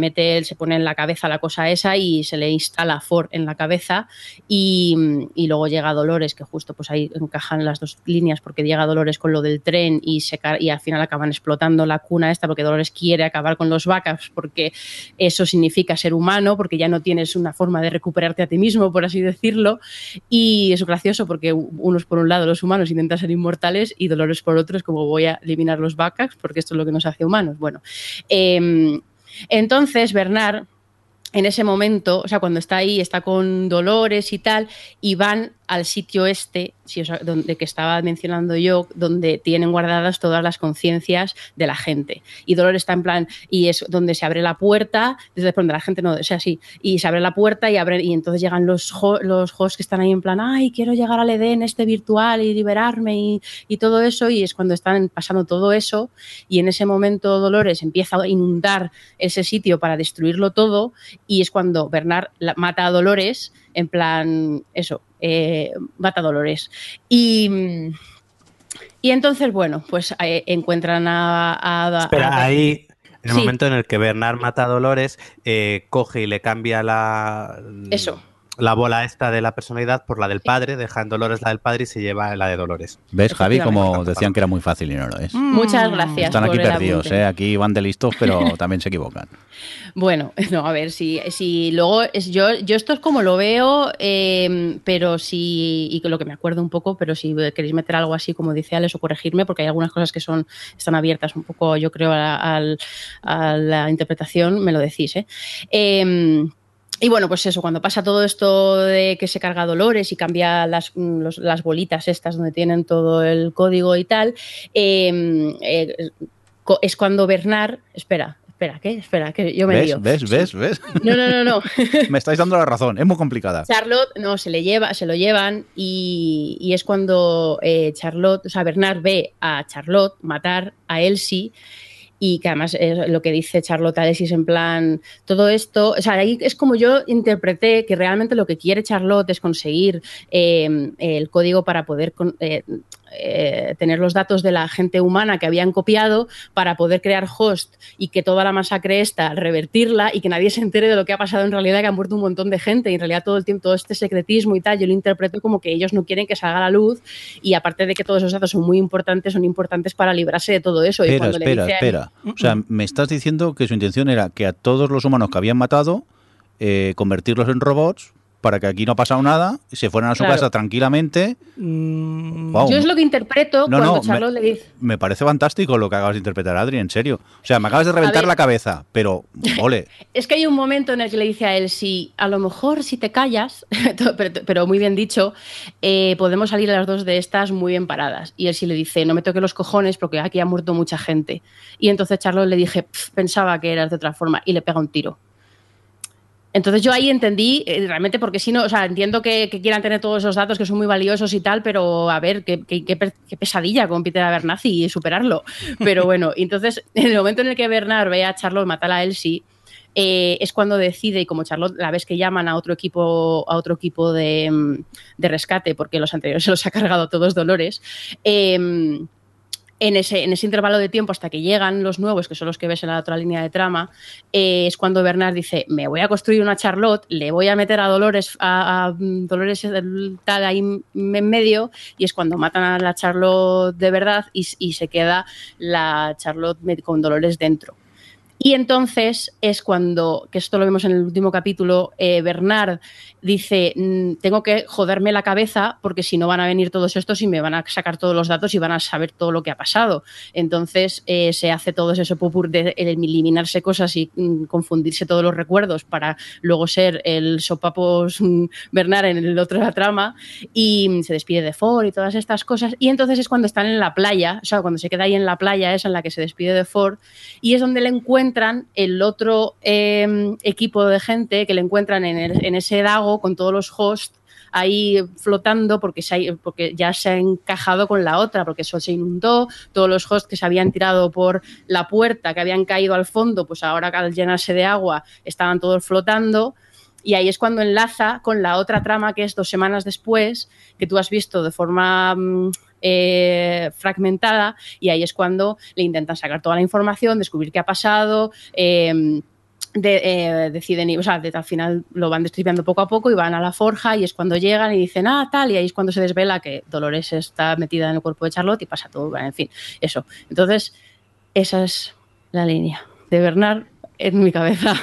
pone en la cabeza la cosa esa y se le instala Ford en la cabeza, y luego llega Dolores, que justo pues ahí encajan las dos líneas, porque llega Dolores con lo del tren y al final acaban explotando la cuna esta, porque Dolores quiere acabar con los backups, porque eso significa ser humano, porque ya no tienes una forma de recuperarte a ti mismo, por así decirlo, y es gracioso porque unos por un lado los humanos intentan ser inmortales y Dolores por otro es como voy a eliminar los backups porque esto es lo que nos hace humanos. Bueno, entonces Bernard en ese momento, o sea, cuando está ahí, está con Dolores y tal, y van al sitio donde que estaba mencionando yo, donde tienen guardadas todas las conciencias de la gente. Y Dolores está en plan, y es donde se abre la puerta, donde la gente no, o sea, sí, y se abre la puerta y entonces llegan los hosts que están ahí en plan, ay, quiero llegar al Edén virtual y liberarme y todo eso, y es cuando están pasando todo eso, y en ese momento Dolores empieza a inundar ese sitio para destruirlo todo, y es cuando Bernard mata a Dolores, en plan, eso, mata a Dolores. Y entonces, bueno, pues encuentran a Espera, ahí, en el momento en el que Bernard mata a Dolores, coge y le cambia la bola esta de la personalidad por la del padre, deja en Dolores la del padre y se lleva la de Dolores. ¿Ves, Javi? Como decían que era muy fácil y no lo es. Muchas gracias. Están aquí perdidos, aquí van de listos, pero también se equivocan. Bueno, no, a ver, si luego... Yo esto es como lo veo, pero si... Y lo que me acuerdo un poco, pero si queréis meter algo así, como dice Alex, o corregirme, porque hay algunas cosas que están abiertas un poco, yo creo, a la interpretación, me lo decís, y bueno, pues eso, cuando pasa todo esto de que se carga Dolores y cambia las bolitas estas donde tienen todo el código y tal, es cuando Bernard... Espera, espera, ¿qué? Espera, que yo me lío. ¿Ves? No. Me estáis dando la razón, es muy complicada. Charlotte, no, se lo llevan y es cuando Charlotte, o sea, Bernard ve a Charlotte matar a Elsie. Y que además es lo que dice Charlotte Alexis en plan, todo esto, o sea, ahí es como yo interpreté que realmente lo que quiere Charlotte es conseguir el código para poder tener los datos de la gente humana que habían copiado para poder crear host y que toda la masacre esta revertirla y que nadie se entere de lo que ha pasado en realidad, que han muerto un montón de gente y en realidad todo el tiempo todo este secretismo y tal, yo lo interpreto como que ellos no quieren que salga a la luz y aparte de que todos esos datos son muy importantes, son importantes para librarse de todo eso. Espera, y cuando espera, le dice espera. O sea, me estás diciendo que su intención era que a todos los humanos que habían matado convertirlos en robots para que aquí no ha pasado nada, y se fueran a su casa tranquilamente. Wow. Yo es lo que interpreto cuando Charlotte le dice... Me parece fantástico lo que acabas de interpretar, Adri, en serio. O sea, me acabas de reventar la cabeza, pero ole. Es que hay un momento en el que le dice a él, si a lo mejor si te callas, pero muy bien dicho, podemos salir a las dos de estas muy bien paradas. Y él sí le dice, no me toques los cojones porque aquí ha muerto mucha gente. Y entonces Charlotte le dije, pensaba que eras de otra forma, y le pega un tiro. Entonces yo ahí entendí, realmente, porque si no, o sea, entiendo que quieran tener todos esos datos que son muy valiosos y tal, pero a ver, qué pesadilla con Peter Abernathy y superarlo. Pero bueno, entonces, en el momento en el que Bernard ve a Charlotte matar a Elsie, es cuando decide, y como Charlotte la ves que llaman a otro equipo de rescate, porque los anteriores se los ha cargado a todos Dolores, en ese intervalo de tiempo hasta que llegan los nuevos, que son los que ves en la otra línea de trama, es cuando Bernard dice, me voy a construir una Charlotte, le voy a meter a Dolores tal ahí en medio, y es cuando matan a la Charlotte de verdad y se queda la Charlotte con Dolores dentro. Y entonces es cuando, que esto lo vemos en el último capítulo, Bernard dice, tengo que joderme la cabeza porque si no van a venir todos estos y me van a sacar todos los datos y van a saber todo lo que ha pasado. Entonces se hace todo ese popur de eliminarse cosas y confundirse todos los recuerdos para luego ser el sopapos Bernard en el otro la trama y se despide de Ford y todas estas cosas. Y entonces es cuando están en la playa, o sea, cuando se queda ahí en la playa es en la que se despide de Ford y es donde le encuentra el otro equipo de gente que le encuentran en ese lago con todos los hosts ahí flotando porque ya se ha encajado con la otra, porque eso se inundó, todos los hosts que se habían tirado por la puerta, que habían caído al fondo, pues ahora al llenarse de agua estaban todos flotando. Y ahí es cuando enlaza con la otra trama que es 2 semanas después, que tú has visto de forma fragmentada, y ahí es cuando le intentan sacar toda la información, descubrir qué ha pasado, deciden, o sea, al final lo van destripeando poco a poco y van a la forja y es cuando llegan y dicen, ah, tal, y ahí es cuando se desvela que Dolores está metida en el cuerpo de Charlotte y pasa todo, bueno, en fin, eso. Entonces, esa es la línea de Bernard en mi cabeza.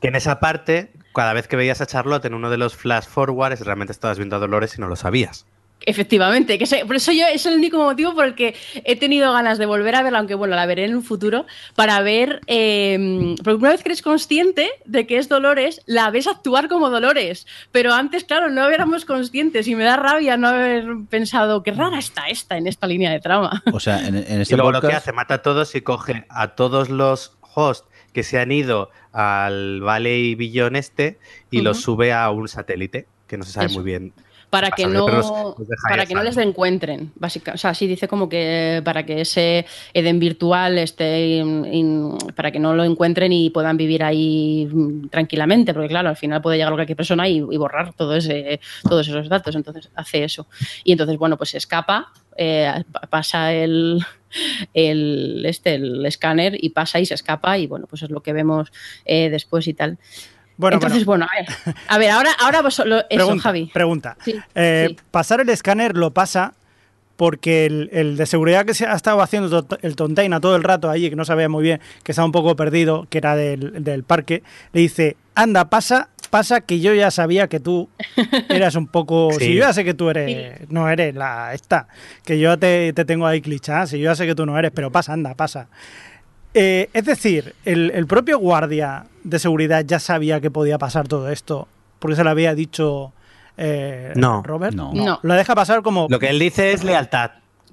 Que en esa parte, cada vez que veías a Charlotte en uno de los flash forwards, realmente estabas viendo a Dolores y no lo sabías. Efectivamente, por eso yo es el único motivo por el que he tenido ganas de volver a verla, aunque bueno, la veré en un futuro, para ver, porque una vez que eres consciente de que es Dolores, la ves actuar como Dolores, pero antes, claro, no éramos conscientes y me da rabia no haber pensado qué rara está esta en esta línea de trama. O sea, en este y luego podcast... lo que hace, mata a todos y coge a todos los hosts que se han ido al Valley Billón este y los sube a un satélite, que no se sabe eso. Muy bien. Para que no les encuentren, básicamente. O sea, sí dice como que para que ese Eden virtual esté, para que no lo encuentren y puedan vivir ahí tranquilamente, porque claro, al final puede llegar cualquier persona y borrar todos esos datos, entonces hace eso. Y entonces, bueno, pues se escapa, pasa el escáner y pasa y se escapa y bueno, pues es lo que vemos después y tal. Bueno, entonces, a ver, ahora vos eso, pregunta, Javi. Pregunta. Sí, sí. Pasar el escáner lo pasa porque el de seguridad que se ha estado haciendo el tontaina todo el rato allí, que no sabía muy bien, que estaba un poco perdido, que era del parque, le dice, anda, pasa que yo ya sabía que tú eras un poco... Sí. Si yo ya sé que tú eres... Sí. No eres la esta, que yo te tengo ahí clichada, si yo ya sé que tú no eres, pero pasa, anda, pasa. Es decir, el propio guardia de seguridad ya sabía que podía pasar todo esto, porque se lo había dicho Robert. No. Lo deja pasar como... Lo que él dice es lealtad.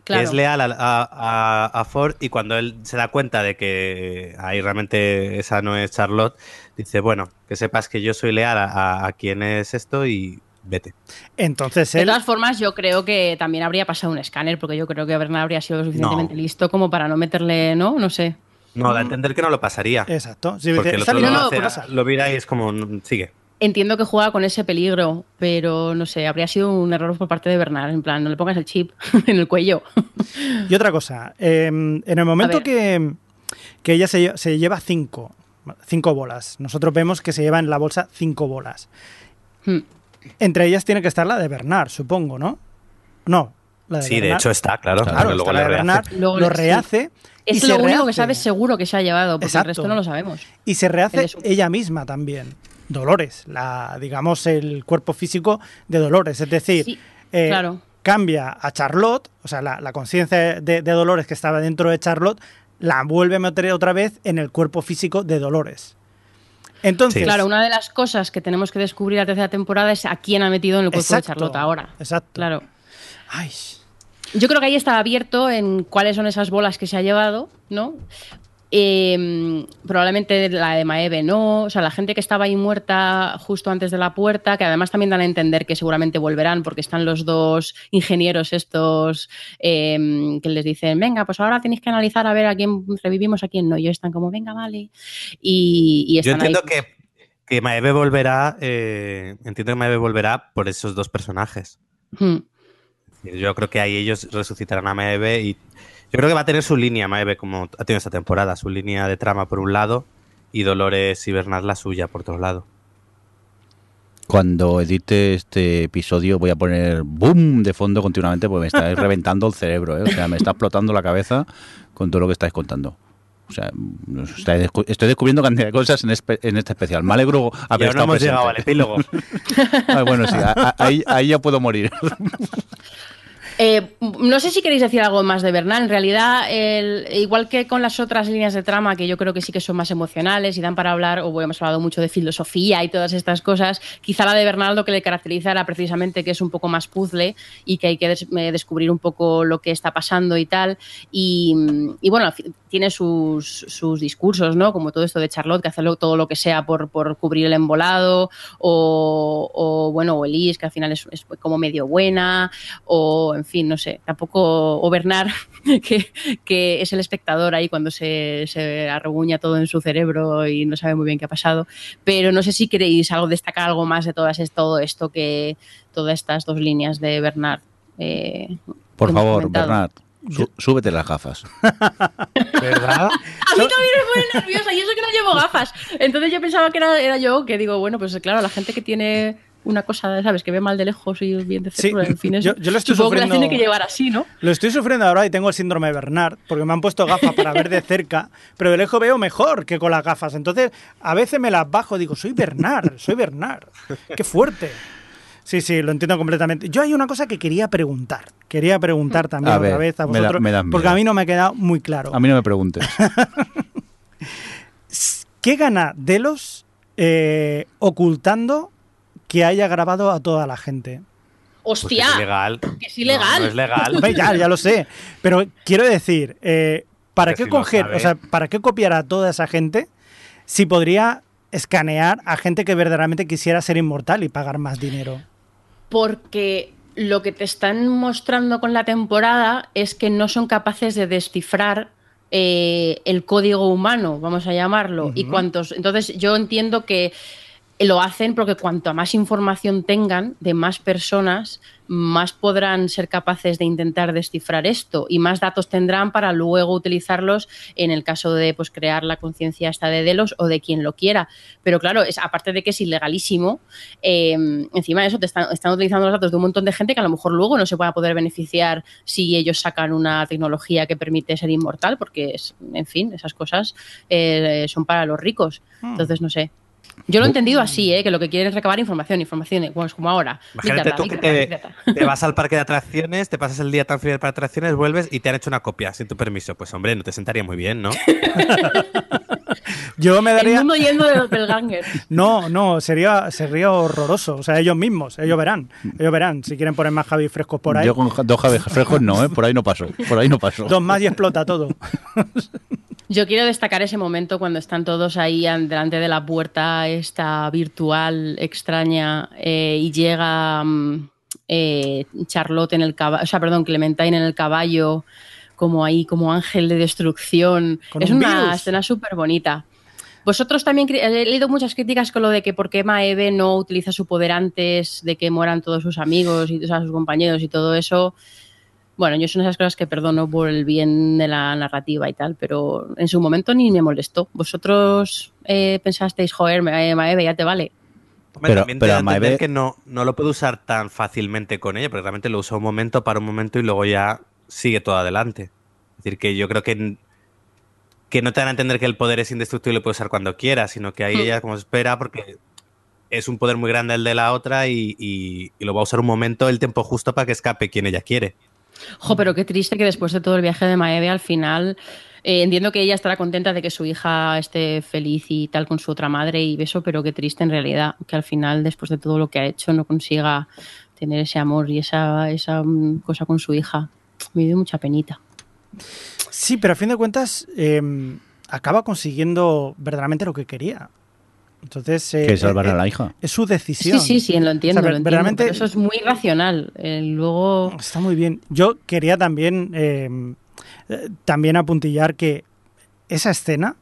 Claro. Es leal a Ford, y cuando él se da cuenta de que ahí realmente esa no es Charlotte, dice, bueno, que sepas que yo soy leal a quien es esto y vete. Entonces él... De todas formas, yo creo que también habría pasado un escáner, porque yo creo que Bernard habría sido suficientemente listo como para no meterle, no sé. No, da a entender que no lo pasaría. Exacto. Sí, porque el otro lo mira y es como, sigue. Entiendo que juega con ese peligro, pero no sé, habría sido un error por parte de Bernard. En plan, no le pongas el chip en el cuello. Y otra cosa, en el momento que ella se lleva cinco bolas, nosotros vemos que se lleva en la bolsa 5 bolas. Entre ellas tiene que estar la de Bernard, supongo, ¿no? No. De sí, Bernard. De hecho está, claro luego está la de Bernard, lo rehace. Es lo único que sabes seguro que se ha llevado, porque el resto no lo sabemos. Y se rehace ella misma también. Dolores, digamos el cuerpo físico de Dolores, es decir, sí, cambia a Charlotte, o sea, la conciencia de Dolores que estaba dentro de Charlotte, la vuelve a meter otra vez en el cuerpo físico de Dolores. Entonces, sí. Claro, una de las cosas que tenemos que descubrir la tercera temporada es a quién ha metido en el cuerpo de Charlotte ahora. Exacto. Claro. Ay. Yo creo que ahí está abierto en cuáles son esas bolas que se ha llevado, ¿no? Probablemente la de Maeve no, o sea, la gente que estaba ahí muerta justo antes de la puerta, que además también dan a entender que seguramente volverán porque están los dos ingenieros estos que les dicen, venga, pues ahora tenéis que analizar a ver a quién revivimos, a quién no, y ellos están como, venga, vale, y están. Yo entiendo ahí que Maeve volverá, entiendo que Maeve volverá por esos dos personajes. Yo creo que ahí ellos resucitarán a Maeve y yo creo que va a tener su línea, Maeve, como ha tenido esta temporada, su línea de trama por un lado y Dolores y Bernard la suya por otro lado. Cuando edite este episodio voy a poner boom de fondo continuamente porque me estáis reventando el cerebro, ¿eh? O sea, me está explotando la cabeza con todo lo que estáis contando. O sea, estoy descubriendo cantidad de cosas en este especial. Me alegro haber estado presente. Y ahora hemos llegado al epílogo. Ay, bueno, sí, ahí ya puedo morir. No sé si queréis decir algo más de Bernard. En realidad, igual que con las otras líneas de trama, que yo creo que sí que son más emocionales y dan para hablar, o hemos hablado mucho de filosofía y todas estas cosas, quizá la de Bernard lo que le caracteriza era precisamente que es un poco más puzzle y que hay que descubrir un poco lo que está pasando y tal. Y bueno, tiene sus discursos, ¿no? Como todo esto de Charlotte, que hace todo lo que sea por cubrir el embolado, o Elise, que al final es como medio buena, o en fin, no sé, tampoco, o Bernard, que es el espectador ahí cuando se arreguña todo en su cerebro y no sabe muy bien qué ha pasado, pero no sé si queréis destacar algo más de todas estas dos líneas de Bernard. Por favor, Bernard, súbete las gafas. ¿Verdad? A mí también me pone nerviosa y eso que no llevo gafas, entonces yo pensaba que era yo, que digo, bueno, pues claro, la gente que tiene... una cosa, ¿sabes? Que ve mal de lejos y bien de cerca. Sí, en fin, yo lo estoy sufriendo. Que la tiene que llevar así, ¿no? Lo estoy sufriendo ahora y tengo el síndrome de Bernard, porque me han puesto gafas para ver de cerca, pero de lejos veo mejor que con las gafas. Entonces, a veces me las bajo y digo, soy Bernard. ¡Qué fuerte! Sí, lo entiendo completamente. Yo hay una cosa que quería preguntar también otra vez a vosotros, porque a mí no me ha quedado muy claro. A mí no me preguntes. ¿Qué gana Delos ocultando que haya grabado a toda la gente? ¡Hostia! Pues es ilegal. No es legal. Ya lo sé. Pero quiero decir, ¿para qué ¿para qué copiar a toda esa gente si podría escanear a gente que verdaderamente quisiera ser inmortal y pagar más dinero? Porque lo que te están mostrando con la temporada es que no son capaces de descifrar el código humano, vamos a llamarlo. Uh-huh. Entonces yo entiendo que lo hacen porque cuanto más información tengan de más personas, más podrán ser capaces de intentar descifrar esto y más datos tendrán para luego utilizarlos en el caso de pues crear la conciencia esta de Delos o de quien lo quiera. Pero claro, aparte de que es ilegalísimo, encima de eso te están utilizando los datos de un montón de gente que a lo mejor luego no se va a poder beneficiar si ellos sacan una tecnología que permite ser inmortal, porque, en fin, esas cosas son para los ricos. Entonces, no sé. Yo lo he entendido así, que lo que quieren es recabar información, bueno, como ahora. Imagínate tú que te vas al parque de atracciones, te pasas el día tan frío para atracciones, vuelves y te han hecho una copia sin tu permiso. Pues hombre, no te sentaría muy bien, ¿no? Yo me daría... El mundo lleno de doppelganger. No, sería horroroso. O sea, ellos mismos, ellos verán. Si quieren poner más Javi frescos por ahí. Yo con 2 Javi frescos no, ¿eh? Por ahí no paso. 2 más y explota todo. Yo quiero destacar ese momento cuando están todos ahí delante de la puerta esta virtual extraña y llega Charlotte en el caballo, o sea, perdón, Clementine en el caballo, como ahí, como ángel de destrucción. Es una escena súper bonita. Vosotros también he leído muchas críticas con lo de que por qué Maeve no utiliza su poder antes de que mueran todos sus amigos y sus compañeros y todo eso. Bueno, yo son esas cosas que perdono por el bien de la narrativa y tal, pero en su momento ni me molestó. ¿Vosotros pensasteis, joder, Maeve, ya te vale? Pero a Maeve... que no lo puedo usar tan fácilmente con ella, porque realmente lo usa un momento, para un momento y luego ya sigue todo adelante. Es decir, que yo creo que no te van a entender que el poder es indestructible y lo puedes usar cuando quieras, sino que ahí ella como espera, porque es un poder muy grande el de la otra y lo va a usar un momento, el tiempo justo para que escape quien ella quiere. Jo, pero qué triste que después de todo el viaje de Maeve al final, entiendo que ella estará contenta de que su hija esté feliz y tal con su otra madre y eso, pero qué triste en realidad que al final después de todo lo que ha hecho no consiga tener ese amor y esa cosa con su hija. Me dio mucha penita. Sí, pero a fin de cuentas acaba consiguiendo verdaderamente lo que quería. Entonces, que salvar a la hija. Es su decisión. Sí, lo entiendo. O sea, realmente, eso es muy racional. Luego... Está muy bien. Yo quería también apuntillar que esa escena,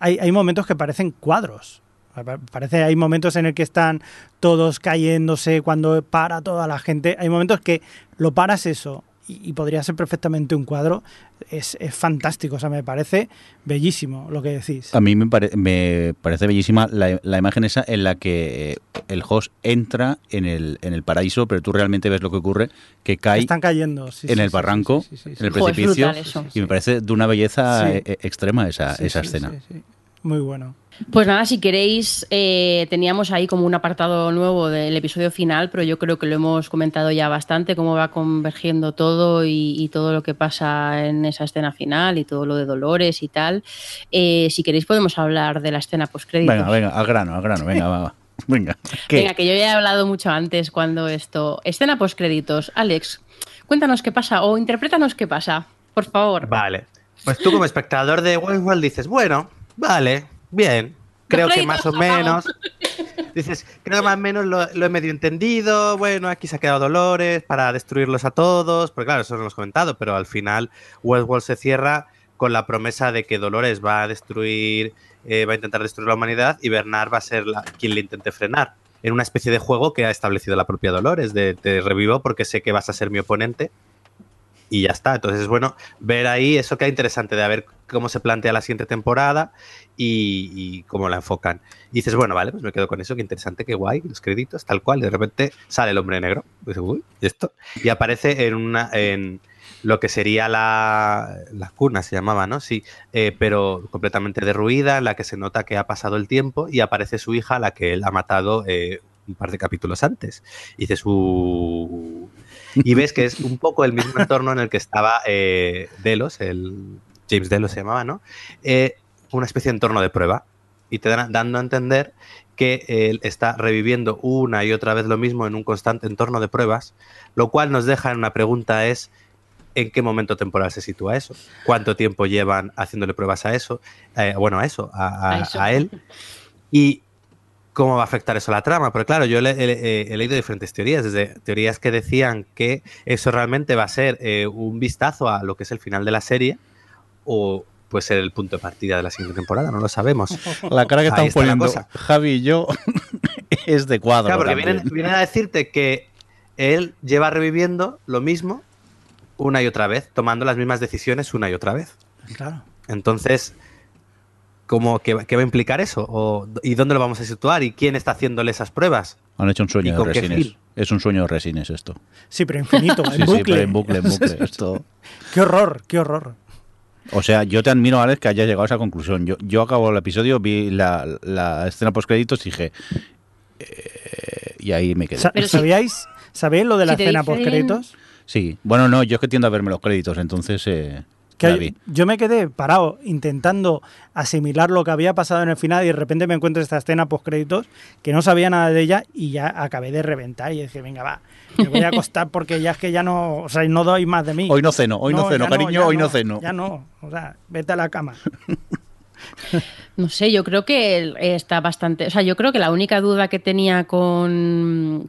hay momentos que parecen cuadros. Hay momentos en el que están todos cayéndose, cuando para toda la gente. Hay momentos que lo paras eso y podría ser perfectamente un cuadro. Es fantástico, o sea, me parece bellísimo lo que decís. A mí me parece bellísima la imagen esa en la que el host entra en el paraíso, pero tú realmente ves lo que ocurre, que cae. Están cayendo, sí, en el barranco, en el precipicio. Y me parece de una belleza extrema esa escena. Sí. Muy bueno. Pues nada, si queréis, teníamos ahí como un apartado nuevo del episodio final, pero yo creo que lo hemos comentado ya bastante, cómo va convergiendo todo y todo lo que pasa en esa escena final y todo lo de Dolores y tal. Si queréis podemos hablar de la escena postcréditos. Venga, al grano, venga, va. Venga. Venga, que yo ya he hablado mucho antes cuando esto... Escena postcréditos. Alex, cuéntanos qué pasa o interprétanos qué pasa, por favor. Vale. Pues tú como espectador de Westworld dices, bueno, vale... Bien, creo que más o menos. Dices, creo que más o menos lo he medio entendido. Bueno, aquí se ha quedado Dolores para destruirlos a todos. Porque claro, eso lo hemos comentado, pero al final Westworld se cierra con la promesa de que Dolores va a destruir, va a intentar destruir la humanidad y Bernard va a ser quien le intente frenar. En una especie de juego que ha establecido la propia Dolores, de te revivo porque sé que vas a ser mi oponente. Y ya está. Entonces, bueno, ver ahí eso que es interesante de a ver cómo se plantea la siguiente temporada y cómo la enfocan. Y dices, bueno, vale, pues me quedo con eso, qué interesante, qué guay, los créditos, tal cual. De repente sale el hombre negro. Pues, uy, ¿y esto? Y aparece en lo que sería la cuna, se llamaba, ¿no? Sí, pero completamente derruida, en la que se nota que ha pasado el tiempo y aparece su hija, la que él ha matado un par de capítulos antes. Y dices, Y ves que es un poco el mismo entorno en el que estaba Delos, James Delos se llamaba, ¿no? Una especie de entorno de prueba. Y te dan dando a entender que él está reviviendo una y otra vez lo mismo en un constante entorno de pruebas, lo cual nos deja en una pregunta es ¿en qué momento temporal se sitúa eso? ¿Cuánto tiempo llevan haciéndole pruebas a eso? A él. Y ¿cómo va a afectar eso a la trama? Pero claro, yo he leído diferentes teorías, desde teorías que decían que eso realmente va a ser un vistazo a lo que es el final de la serie o puede ser el punto de partida de la siguiente temporada, no lo sabemos. La cara que están poniendo Javi y yo es de cuadro. Claro, porque vienen a decirte que él lleva reviviendo lo mismo una y otra vez, tomando las mismas decisiones una y otra vez. Claro. Entonces... ¿Cómo, qué va a implicar eso? ¿Y dónde lo vamos a situar? ¿Y quién está haciéndole esas pruebas? Han hecho un sueño de resines. Es un sueño de resines esto. Sí, pero infinito, en bucle. Sí, pero en bucle. Esto... ¡Qué horror! O sea, yo te admiro, Alex, que hayas llegado a esa conclusión. Yo acabo el episodio, vi la escena postcréditos y dije... y ahí me quedé. Pero ¿Sabíais lo de la escena postcréditos? Sí. Bueno, no, yo es que tiendo a verme los créditos, entonces... Que yo me quedé parado intentando asimilar lo que había pasado en el final y de repente me encuentro esta escena postcréditos que no sabía nada de ella y ya acabé de reventar y dije, venga, va, me voy a acostar porque ya es que ya no, o sea, no doy más de mí. Hoy no ceno, hoy no ceno, cariño. Ya no, o sea, vete a la cama. No sé, yo creo que está bastante... O sea, yo creo que la única duda que tenía con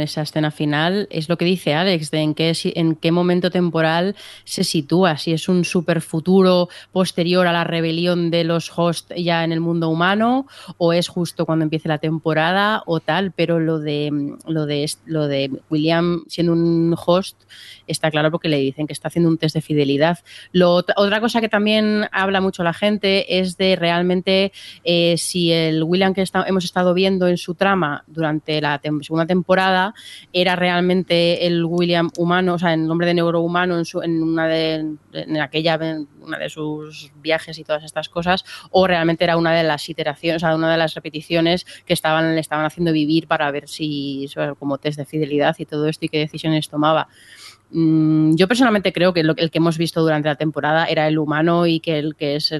esa escena final es lo que dice Alex, de en qué momento temporal se sitúa, si es un superfuturo posterior a la rebelión de los Host ya en el mundo humano, o es justo cuando empiece la temporada o tal, pero lo de William siendo un Host está claro porque le dicen que está haciendo un test de fidelidad. Otra cosa que también habla mucho la gente es de realmente si el William que hemos estado viendo en su trama durante la segunda temporada era realmente el William humano, o sea, en nombre de neurohumano en una de sus viajes y todas estas cosas, o realmente era una de las iteraciones, o sea, una de las repeticiones que le estaban haciendo vivir para ver si, como test de fidelidad y todo esto, y qué decisiones tomaba. Yo personalmente creo que el que hemos visto durante la temporada era el humano y que el que es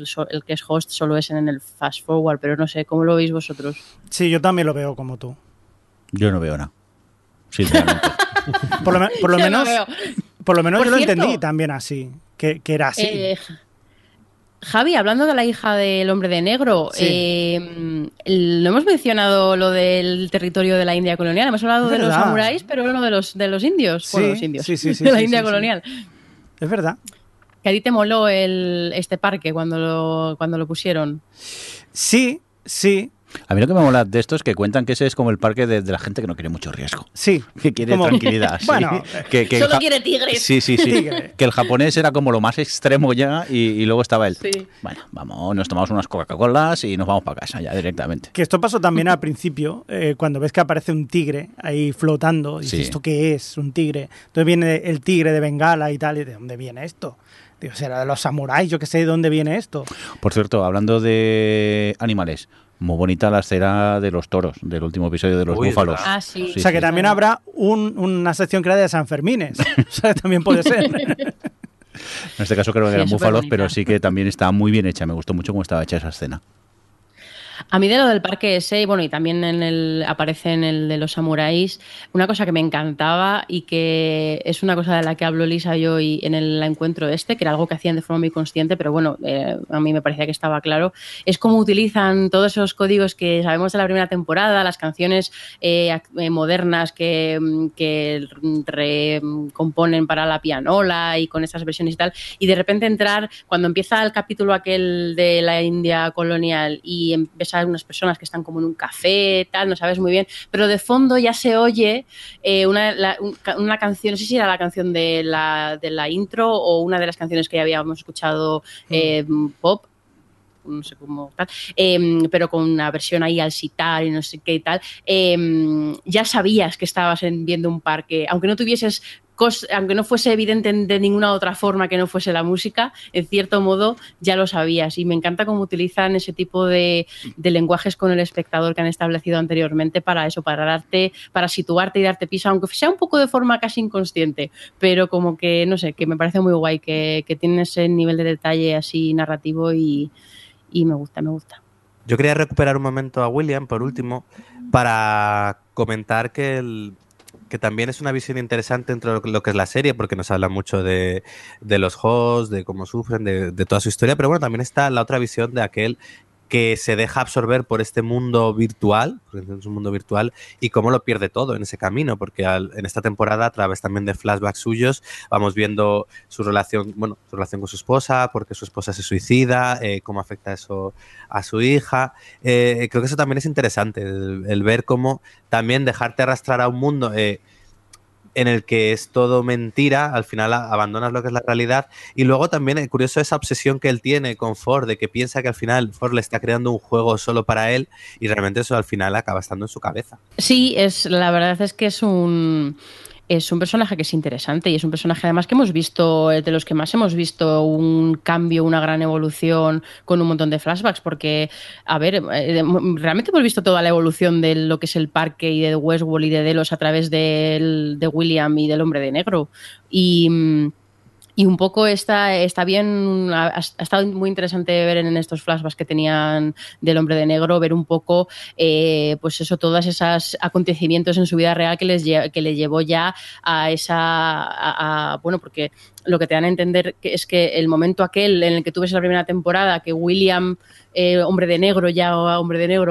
Host solo es en el fast forward, pero no sé, ¿cómo lo veis vosotros? Sí, yo también lo veo como tú. Yo no veo nada, sinceramente. Por lo menos yo lo entendí también así, que era así. Javi, hablando de la hija del hombre de negro, sí. No hemos mencionado lo del territorio de la India colonial, hemos hablado de los samuráis, pero no de los indios, sí, bueno, los indios, sí, de la India colonial. Sí. Es verdad. Que a ti te moló este parque cuando lo pusieron. Sí, sí. A mí lo que me mola de esto es que cuentan que ese es como el parque de la gente que no quiere mucho riesgo. Sí. Que quiere tranquilidad. Sí. Bueno, que solo quiere tigres. Sí. Tigre. Que el japonés era como lo más extremo ya y luego estaba él. Sí. Bueno, vamos, nos tomamos unas Coca-Colas y nos vamos para casa ya directamente. Que esto pasó también al principio, cuando ves que aparece un tigre ahí flotando. Y dices, ¿esto qué es? Un tigre. Entonces viene el tigre de Bengala y tal. ¿Y de dónde viene esto? Digo, será de los samuráis, yo qué sé de dónde viene esto. Por cierto, hablando de animales... Muy bonita la escena de los toros, del último episodio de los búfalos. Ah, sí. Sí, o sea, que también habrá una sección creada de Sanfermines. O sea, también puede ser. En este caso creo que eran búfalos, bonita. Pero sí que también está muy bien hecha. Me gustó mucho cómo estaba hecha esa escena. A mí de lo del parque ese, y bueno, y también aparece en el de los samuráis, una cosa que me encantaba y que es una cosa de la que habló Lisa Joy en el encuentro que era algo que hacían de forma muy consciente, pero bueno, a mí me parecía que estaba claro, es cómo utilizan todos esos códigos que sabemos de la primera temporada, las canciones modernas que recomponen para la pianola y con estas versiones y tal, y de repente entrar, cuando empieza el capítulo aquel de la India colonial y ves a unas personas que están como en un café, tal, no sabes muy bien, pero de fondo ya se oye una canción, no sé si era la canción de la intro o una de las canciones que ya habíamos escuchado pop, no sé cómo tal, pero con una versión ahí al sitar y no sé qué y tal, ya sabías que estabas viendo un parque, aunque no tuvieses... aunque no fuese evidente de ninguna otra forma que no fuese la música, en cierto modo ya lo sabías, y me encanta cómo utilizan ese tipo de lenguajes con el espectador que han establecido anteriormente para eso, para situarte y darte piso, aunque sea un poco de forma casi inconsciente, pero como que, no sé, que me parece muy guay que tiene ese nivel de detalle así narrativo y me gusta. Yo quería recuperar un momento a William, por último, para comentar que que también es una visión interesante dentro de lo que es la serie, porque nos habla mucho de los hosts, de cómo sufren, de toda su historia, pero bueno, también está la otra visión de aquel que se deja absorber por este mundo virtual, porque es un mundo virtual, y cómo lo pierde todo en ese camino, porque en esta temporada, a través también de flashbacks suyos, vamos viendo su relación con su esposa, porque su esposa se suicida, cómo afecta eso a su hija. Creo que eso también es interesante, el ver cómo también dejarte arrastrar a un mundo... en el que es todo mentira, al final abandonas lo que es la realidad, y luego también es curioso esa obsesión que él tiene con Ford, de que piensa que al final Ford le está creando un juego solo para él, y realmente eso al final acaba estando en su cabeza. Sí, la verdad es que es un personaje que es interesante, y es un personaje además que hemos visto, de los que más hemos visto un cambio, una gran evolución con un montón de flashbacks, porque a ver, realmente hemos visto toda la evolución de lo que es el parque y de Westworld y de Delos a través de William y del hombre de negro, y Y un poco está bien, ha estado muy interesante ver en estos flashbacks que tenían del Hombre de Negro, ver un poco pues eso, todas esas acontecimientos en su vida real que le llevó ya a esa... bueno, porque lo que te dan a entender es que el momento aquel en el que tú ves la primera temporada que William, hombre de negro,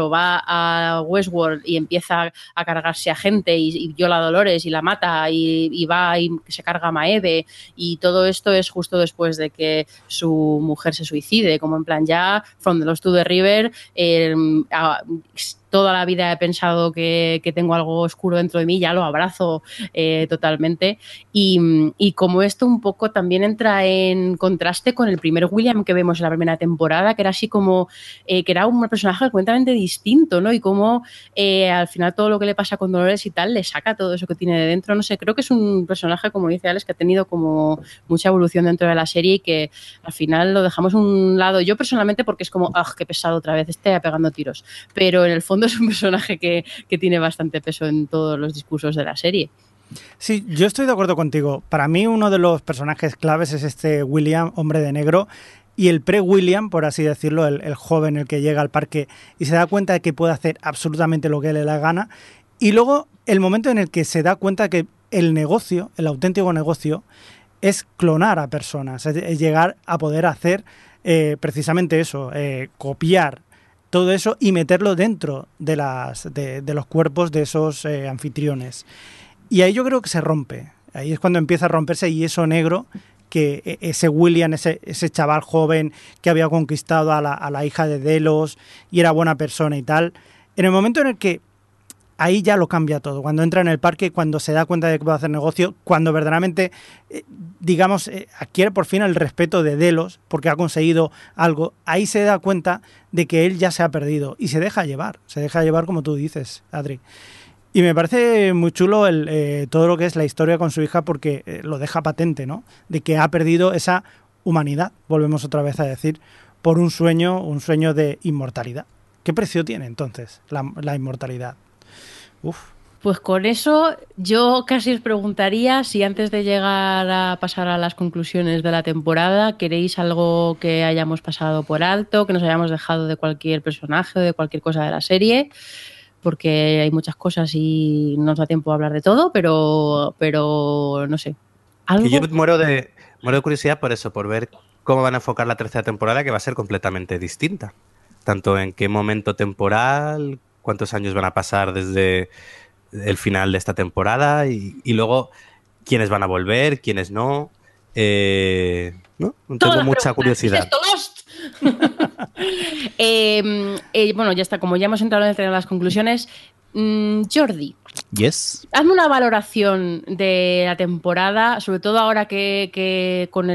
va a Westworld y empieza a cargarse a gente y viola a Dolores y la mata y va y se carga a Maeve, y todo esto es justo después de que su mujer se suicide, como en plan ya From the Lost to the River, toda la vida he pensado que tengo algo oscuro dentro de mí, ya lo abrazo totalmente. Y como esto un poco también entra en contraste con el primer William que vemos en la primera temporada, que era así como, que era un personaje completamente distinto, ¿no? Y como al final todo lo que le pasa con Dolores y tal, le saca todo eso que tiene de dentro, no sé, creo que es un personaje, como dice Alex, que ha tenido como mucha evolución dentro de la serie y que al final lo dejamos a un lado. Yo personalmente, porque es como, ¡ah, qué pesado otra vez, esté pegando tiros! Pero en el fondo es un personaje que tiene bastante peso en todos los discursos de la serie. Sí, yo estoy de acuerdo contigo. Para mí uno de los personajes claves es este William, Hombre de Negro, y el pre-William, por así decirlo, el joven, el que llega al parque y se da cuenta de que puede hacer absolutamente lo que le dé la gana, y luego el momento en el que se da cuenta que el negocio, el auténtico negocio, es clonar a personas, es llegar a poder hacer precisamente eso, copiar todo eso y meterlo dentro de los cuerpos de esos anfitriones. Y ahí yo creo que se rompe. Ahí es cuando empieza a romperse y eso negro, que ese William, ese chaval joven que había conquistado a la hija de Delos y era buena persona y tal, en el momento en el que ahí ya lo cambia todo. Cuando entra en el parque, cuando se da cuenta de que puede hacer negocio, cuando verdaderamente, digamos, adquiere por fin el respeto de Delos porque ha conseguido algo, ahí se da cuenta de que él ya se ha perdido y se deja llevar como tú dices, Adri. Y me parece muy chulo todo lo que es la historia con su hija porque lo deja patente, ¿no? De que ha perdido esa humanidad, volvemos otra vez a decir, por un sueño de inmortalidad. ¿Qué precio tiene entonces la inmortalidad? Uf. Pues con eso yo casi os preguntaría si antes de llegar a pasar a las conclusiones de la temporada queréis algo que hayamos pasado por alto, que nos hayamos dejado de cualquier personaje o de cualquier cosa de la serie, porque hay muchas cosas y no os da tiempo a hablar de todo, pero no sé. ¿Algo? Yo muero de curiosidad por eso, por ver cómo van a enfocar la tercera temporada, que va a ser completamente distinta. Tanto en qué momento temporal, cuántos años van a pasar desde el final de esta temporada y luego quiénes van a volver, quiénes no. ¿No? Tengo mucha curiosidad. Bueno, ya está, como ya hemos entrado en las conclusiones, Jordi, yes. Hazme una valoración de la temporada, sobre todo ahora que con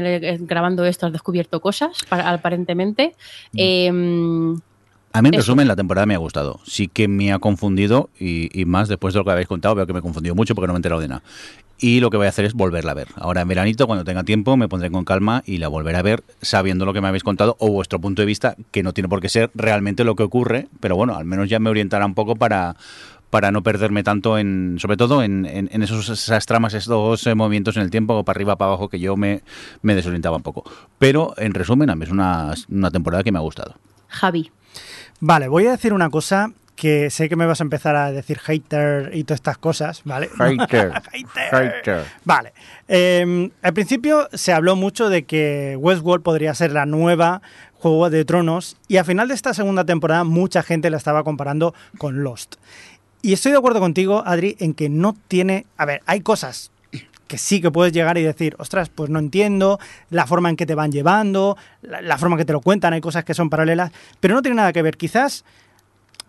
grabando esto has descubierto cosas, aparentemente. A mí, en resumen, la temporada me ha gustado. Sí que me ha confundido y más después de lo que habéis contado, veo que me he confundido mucho porque no me he enterado de nada. Y lo que voy a hacer es volverla a ver. Ahora en veranito, cuando tenga tiempo, me pondré con calma y la volveré a ver sabiendo lo que me habéis contado o vuestro punto de vista, que no tiene por qué ser realmente lo que ocurre, pero bueno, al menos ya me orientará un poco para no perderme tanto sobre todo en esas tramas, esos movimientos en el tiempo, para arriba, para abajo, que yo me desorientaba un poco. Pero en resumen, a mí es una temporada que me ha gustado. Javi. Vale, voy a decir una cosa que sé que me vas a empezar a decir hater y todas estas cosas, ¿vale? Hater. Vale. Al principio se habló mucho de que Westworld podría ser la nueva Juego de Tronos y al final de esta segunda temporada mucha gente la estaba comparando con Lost. Y estoy de acuerdo contigo, Adri, en que no tiene... A ver, hay cosas que sí que puedes llegar y decir, ostras, pues no entiendo la forma en que te van llevando, la forma en que te lo cuentan, hay cosas que son paralelas, pero no tiene nada que ver. Quizás,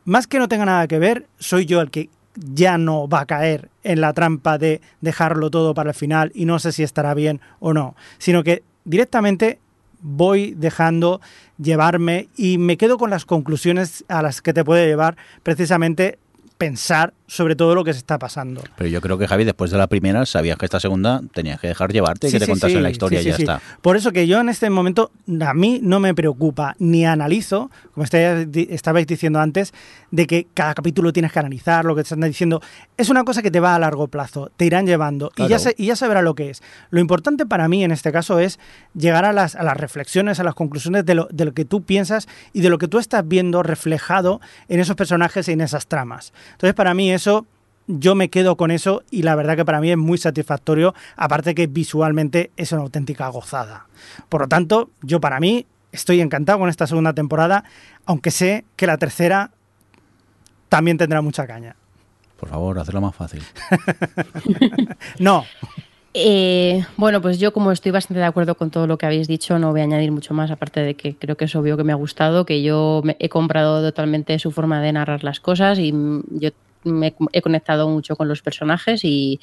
más que no tenga nada que ver, soy yo el que ya no va a caer en la trampa de dejarlo todo para el final y no sé si estará bien o no, sino que directamente voy dejando llevarme y me quedo con las conclusiones a las que te puede llevar precisamente pensar sobre todo lo que se está pasando. Pero yo creo que, Javi, después de la primera sabías que esta segunda tenías que dejar llevarte y que te contasen la historia y ya está. Por eso que yo en este momento a mí no me preocupa ni analizo, como estabais diciendo antes, de que cada capítulo tienes que analizar lo que te están diciendo. Es una cosa que te va a largo plazo, te irán llevando claro. y ya se verá lo que es. Lo importante para mí en este caso es llegar a las reflexiones, a las conclusiones de lo que tú piensas y de lo que tú estás viendo reflejado en esos personajes y en esas tramas. Entonces, para mí eso, yo me quedo con eso y la verdad que para mí es muy satisfactorio, aparte que visualmente es una auténtica gozada. Por lo tanto, yo para mí estoy encantado con esta segunda temporada, aunque sé que la tercera también tendrá mucha caña. Por favor, hazlo más fácil. No. Bueno, pues yo como estoy bastante de acuerdo con todo lo que habéis dicho, no voy a añadir mucho más, aparte de que creo que es obvio que me ha gustado, que yo he comprado totalmente su forma de narrar las cosas y yo me he conectado mucho con los personajes y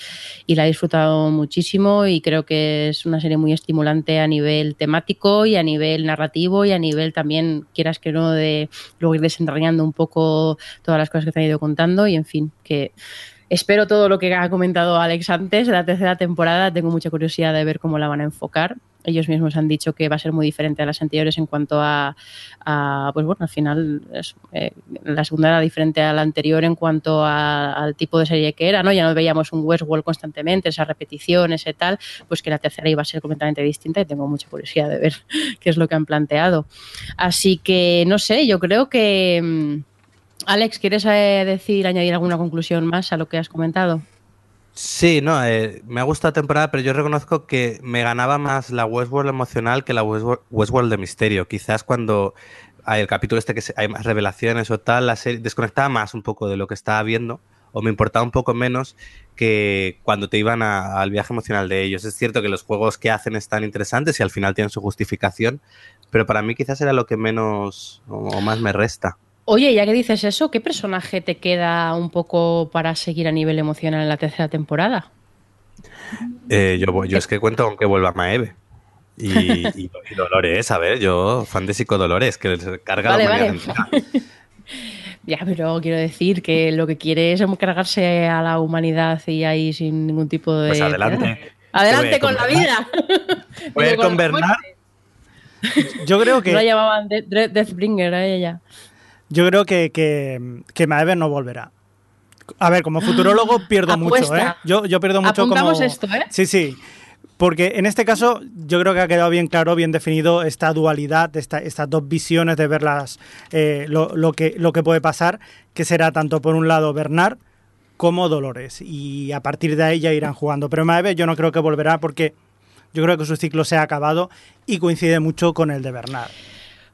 la he disfrutado muchísimo y creo que es una serie muy estimulante a nivel temático y a nivel narrativo y a nivel también, quieras que no, de luego ir desentrañando un poco todas las cosas que te han ido contando y en fin, que... Espero todo lo que ha comentado Alex antes de la tercera temporada. Tengo mucha curiosidad de ver cómo la van a enfocar. Ellos mismos han dicho que va a ser muy diferente a las anteriores en cuanto a pues bueno, al final la segunda era diferente a la anterior en cuanto al tipo de serie que era, ¿no? Ya no veíamos un Westworld constantemente, esa repetición, ese tal, pues que la tercera iba a ser completamente distinta y tengo mucha curiosidad de ver qué es lo que han planteado. Así que, no sé, yo creo que... Alex, ¿quieres añadir alguna conclusión más a lo que has comentado? Sí, no, me ha gustado la temporada, pero yo reconozco que me ganaba más la Westworld emocional que la Westworld de misterio. Quizás cuando hay el capítulo este que hay más revelaciones o tal, la serie desconectaba más un poco de lo que estaba viendo o me importaba un poco menos que cuando te iban al viaje emocional de ellos. Es cierto que los juegos que hacen están interesantes y al final tienen su justificación, pero para mí quizás era lo que menos o más me resta. Oye, ya que dices eso, ¿qué personaje te queda un poco para seguir a nivel emocional en la tercera temporada? Yo es que cuento con que vuelva Maeve. Y Dolores, a ver, yo, fan de Psicodolores, que carga la humanidad. Ya, pero quiero decir que lo que quiere es cargarse a la humanidad y ahí sin ningún tipo de... Pues adelante. Adelante con la vida. Voy a con Bernard. Yo creo que... No la llamaban Deathbringer a ella. Yo creo que Maeve no volverá. A ver, como futurólogo pierdo mucho, ¿eh? Yo pierdo mucho. Apuntamos como... esto, ¿eh? Sí. Porque en este caso yo creo que ha quedado bien claro, bien definido esta dualidad, estas dos visiones de ver lo que puede pasar, que será tanto por un lado Bernard como Dolores. Y a partir de ahí ya irán jugando. Pero Maeve yo no creo que volverá porque yo creo que su ciclo se ha acabado y coincide mucho con el de Bernard.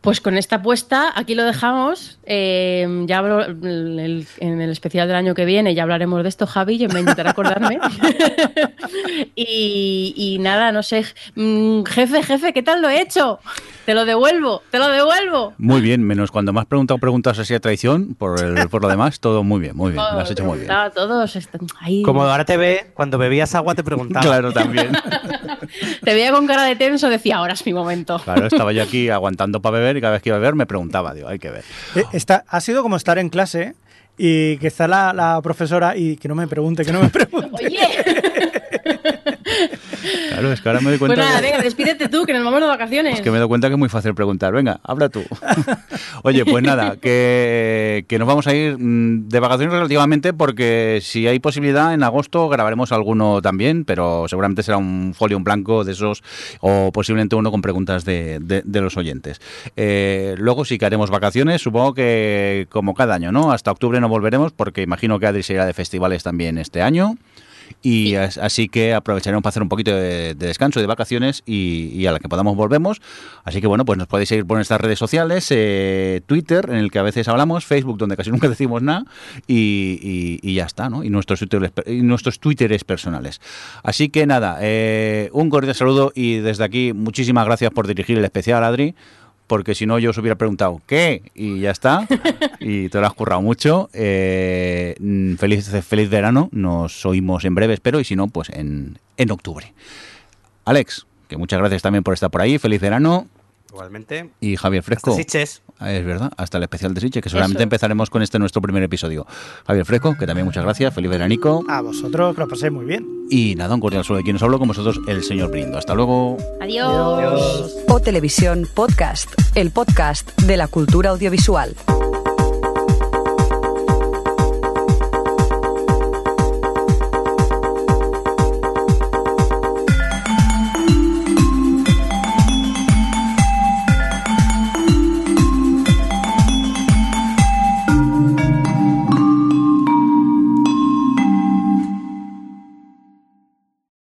Pues con esta apuesta aquí lo dejamos. Ya en el especial del año que viene ya hablaremos de esto, Javi, yo me intentaré acordarme. y nada, no sé, jefe, ¿qué tal lo he hecho? Te lo devuelvo. Muy bien, menos cuando me has preguntado preguntas así a traición, por lo demás, todo muy bien, lo has hecho muy bien. Todos están ahí. Como ahora te ve, cuando bebías agua te preguntaba. Claro, también. Te veía con cara de tenso, decía, ahora es mi momento. Claro, estaba yo aquí aguantando para beber y cada vez que iba a beber me preguntaba, digo, hay que ver. Ha sido como estar en clase y que está la profesora y que no me pregunte. Oye. Claro, es que ahora me doy cuenta... Pues nada, venga, despídete tú, que nos vamos de vacaciones. Es que me doy cuenta que es muy fácil preguntar. Venga, habla tú. Oye, pues nada, que nos vamos a ir de vacaciones relativamente porque si hay posibilidad, en agosto grabaremos alguno también, pero seguramente será un folio en blanco de esos o posiblemente uno con preguntas de los oyentes. Luego sí que haremos vacaciones, supongo que como cada año, ¿no? Hasta octubre no volveremos porque imagino que Adri se irá de festivales también este año. Y así que aprovecharemos para hacer un poquito de descanso, de vacaciones y a la que podamos volvemos. Así que bueno, pues nos podéis seguir por nuestras redes sociales, Twitter, en el que a veces hablamos, Facebook, donde casi nunca decimos nada, y ya está, ¿no? Y nuestros Twitteres personales. Así que nada, un cordial saludo y desde aquí muchísimas gracias por dirigir el especial, Adri. Porque si no, yo os hubiera preguntado ¿qué? Y ya está. Y te lo has currado mucho. Feliz verano. Nos oímos en breve, espero. Y si no, pues en octubre. Alex, que muchas gracias también por estar por ahí. Feliz verano. Igualmente. Y Javi el Fresco. Sitges. Es verdad, hasta el especial de Sitges, que solamente empezaremos con este nuestro primer episodio. Javi el Fresco, que también muchas gracias. Feliz veranico. A vosotros, que lo paséis muy bien. Y nada, un cordial saludo de quien os hablo con vosotros, el señor Mirindo. Hasta luego. Adiós. Adiós. O Televisión Podcast, el podcast de la cultura audiovisual.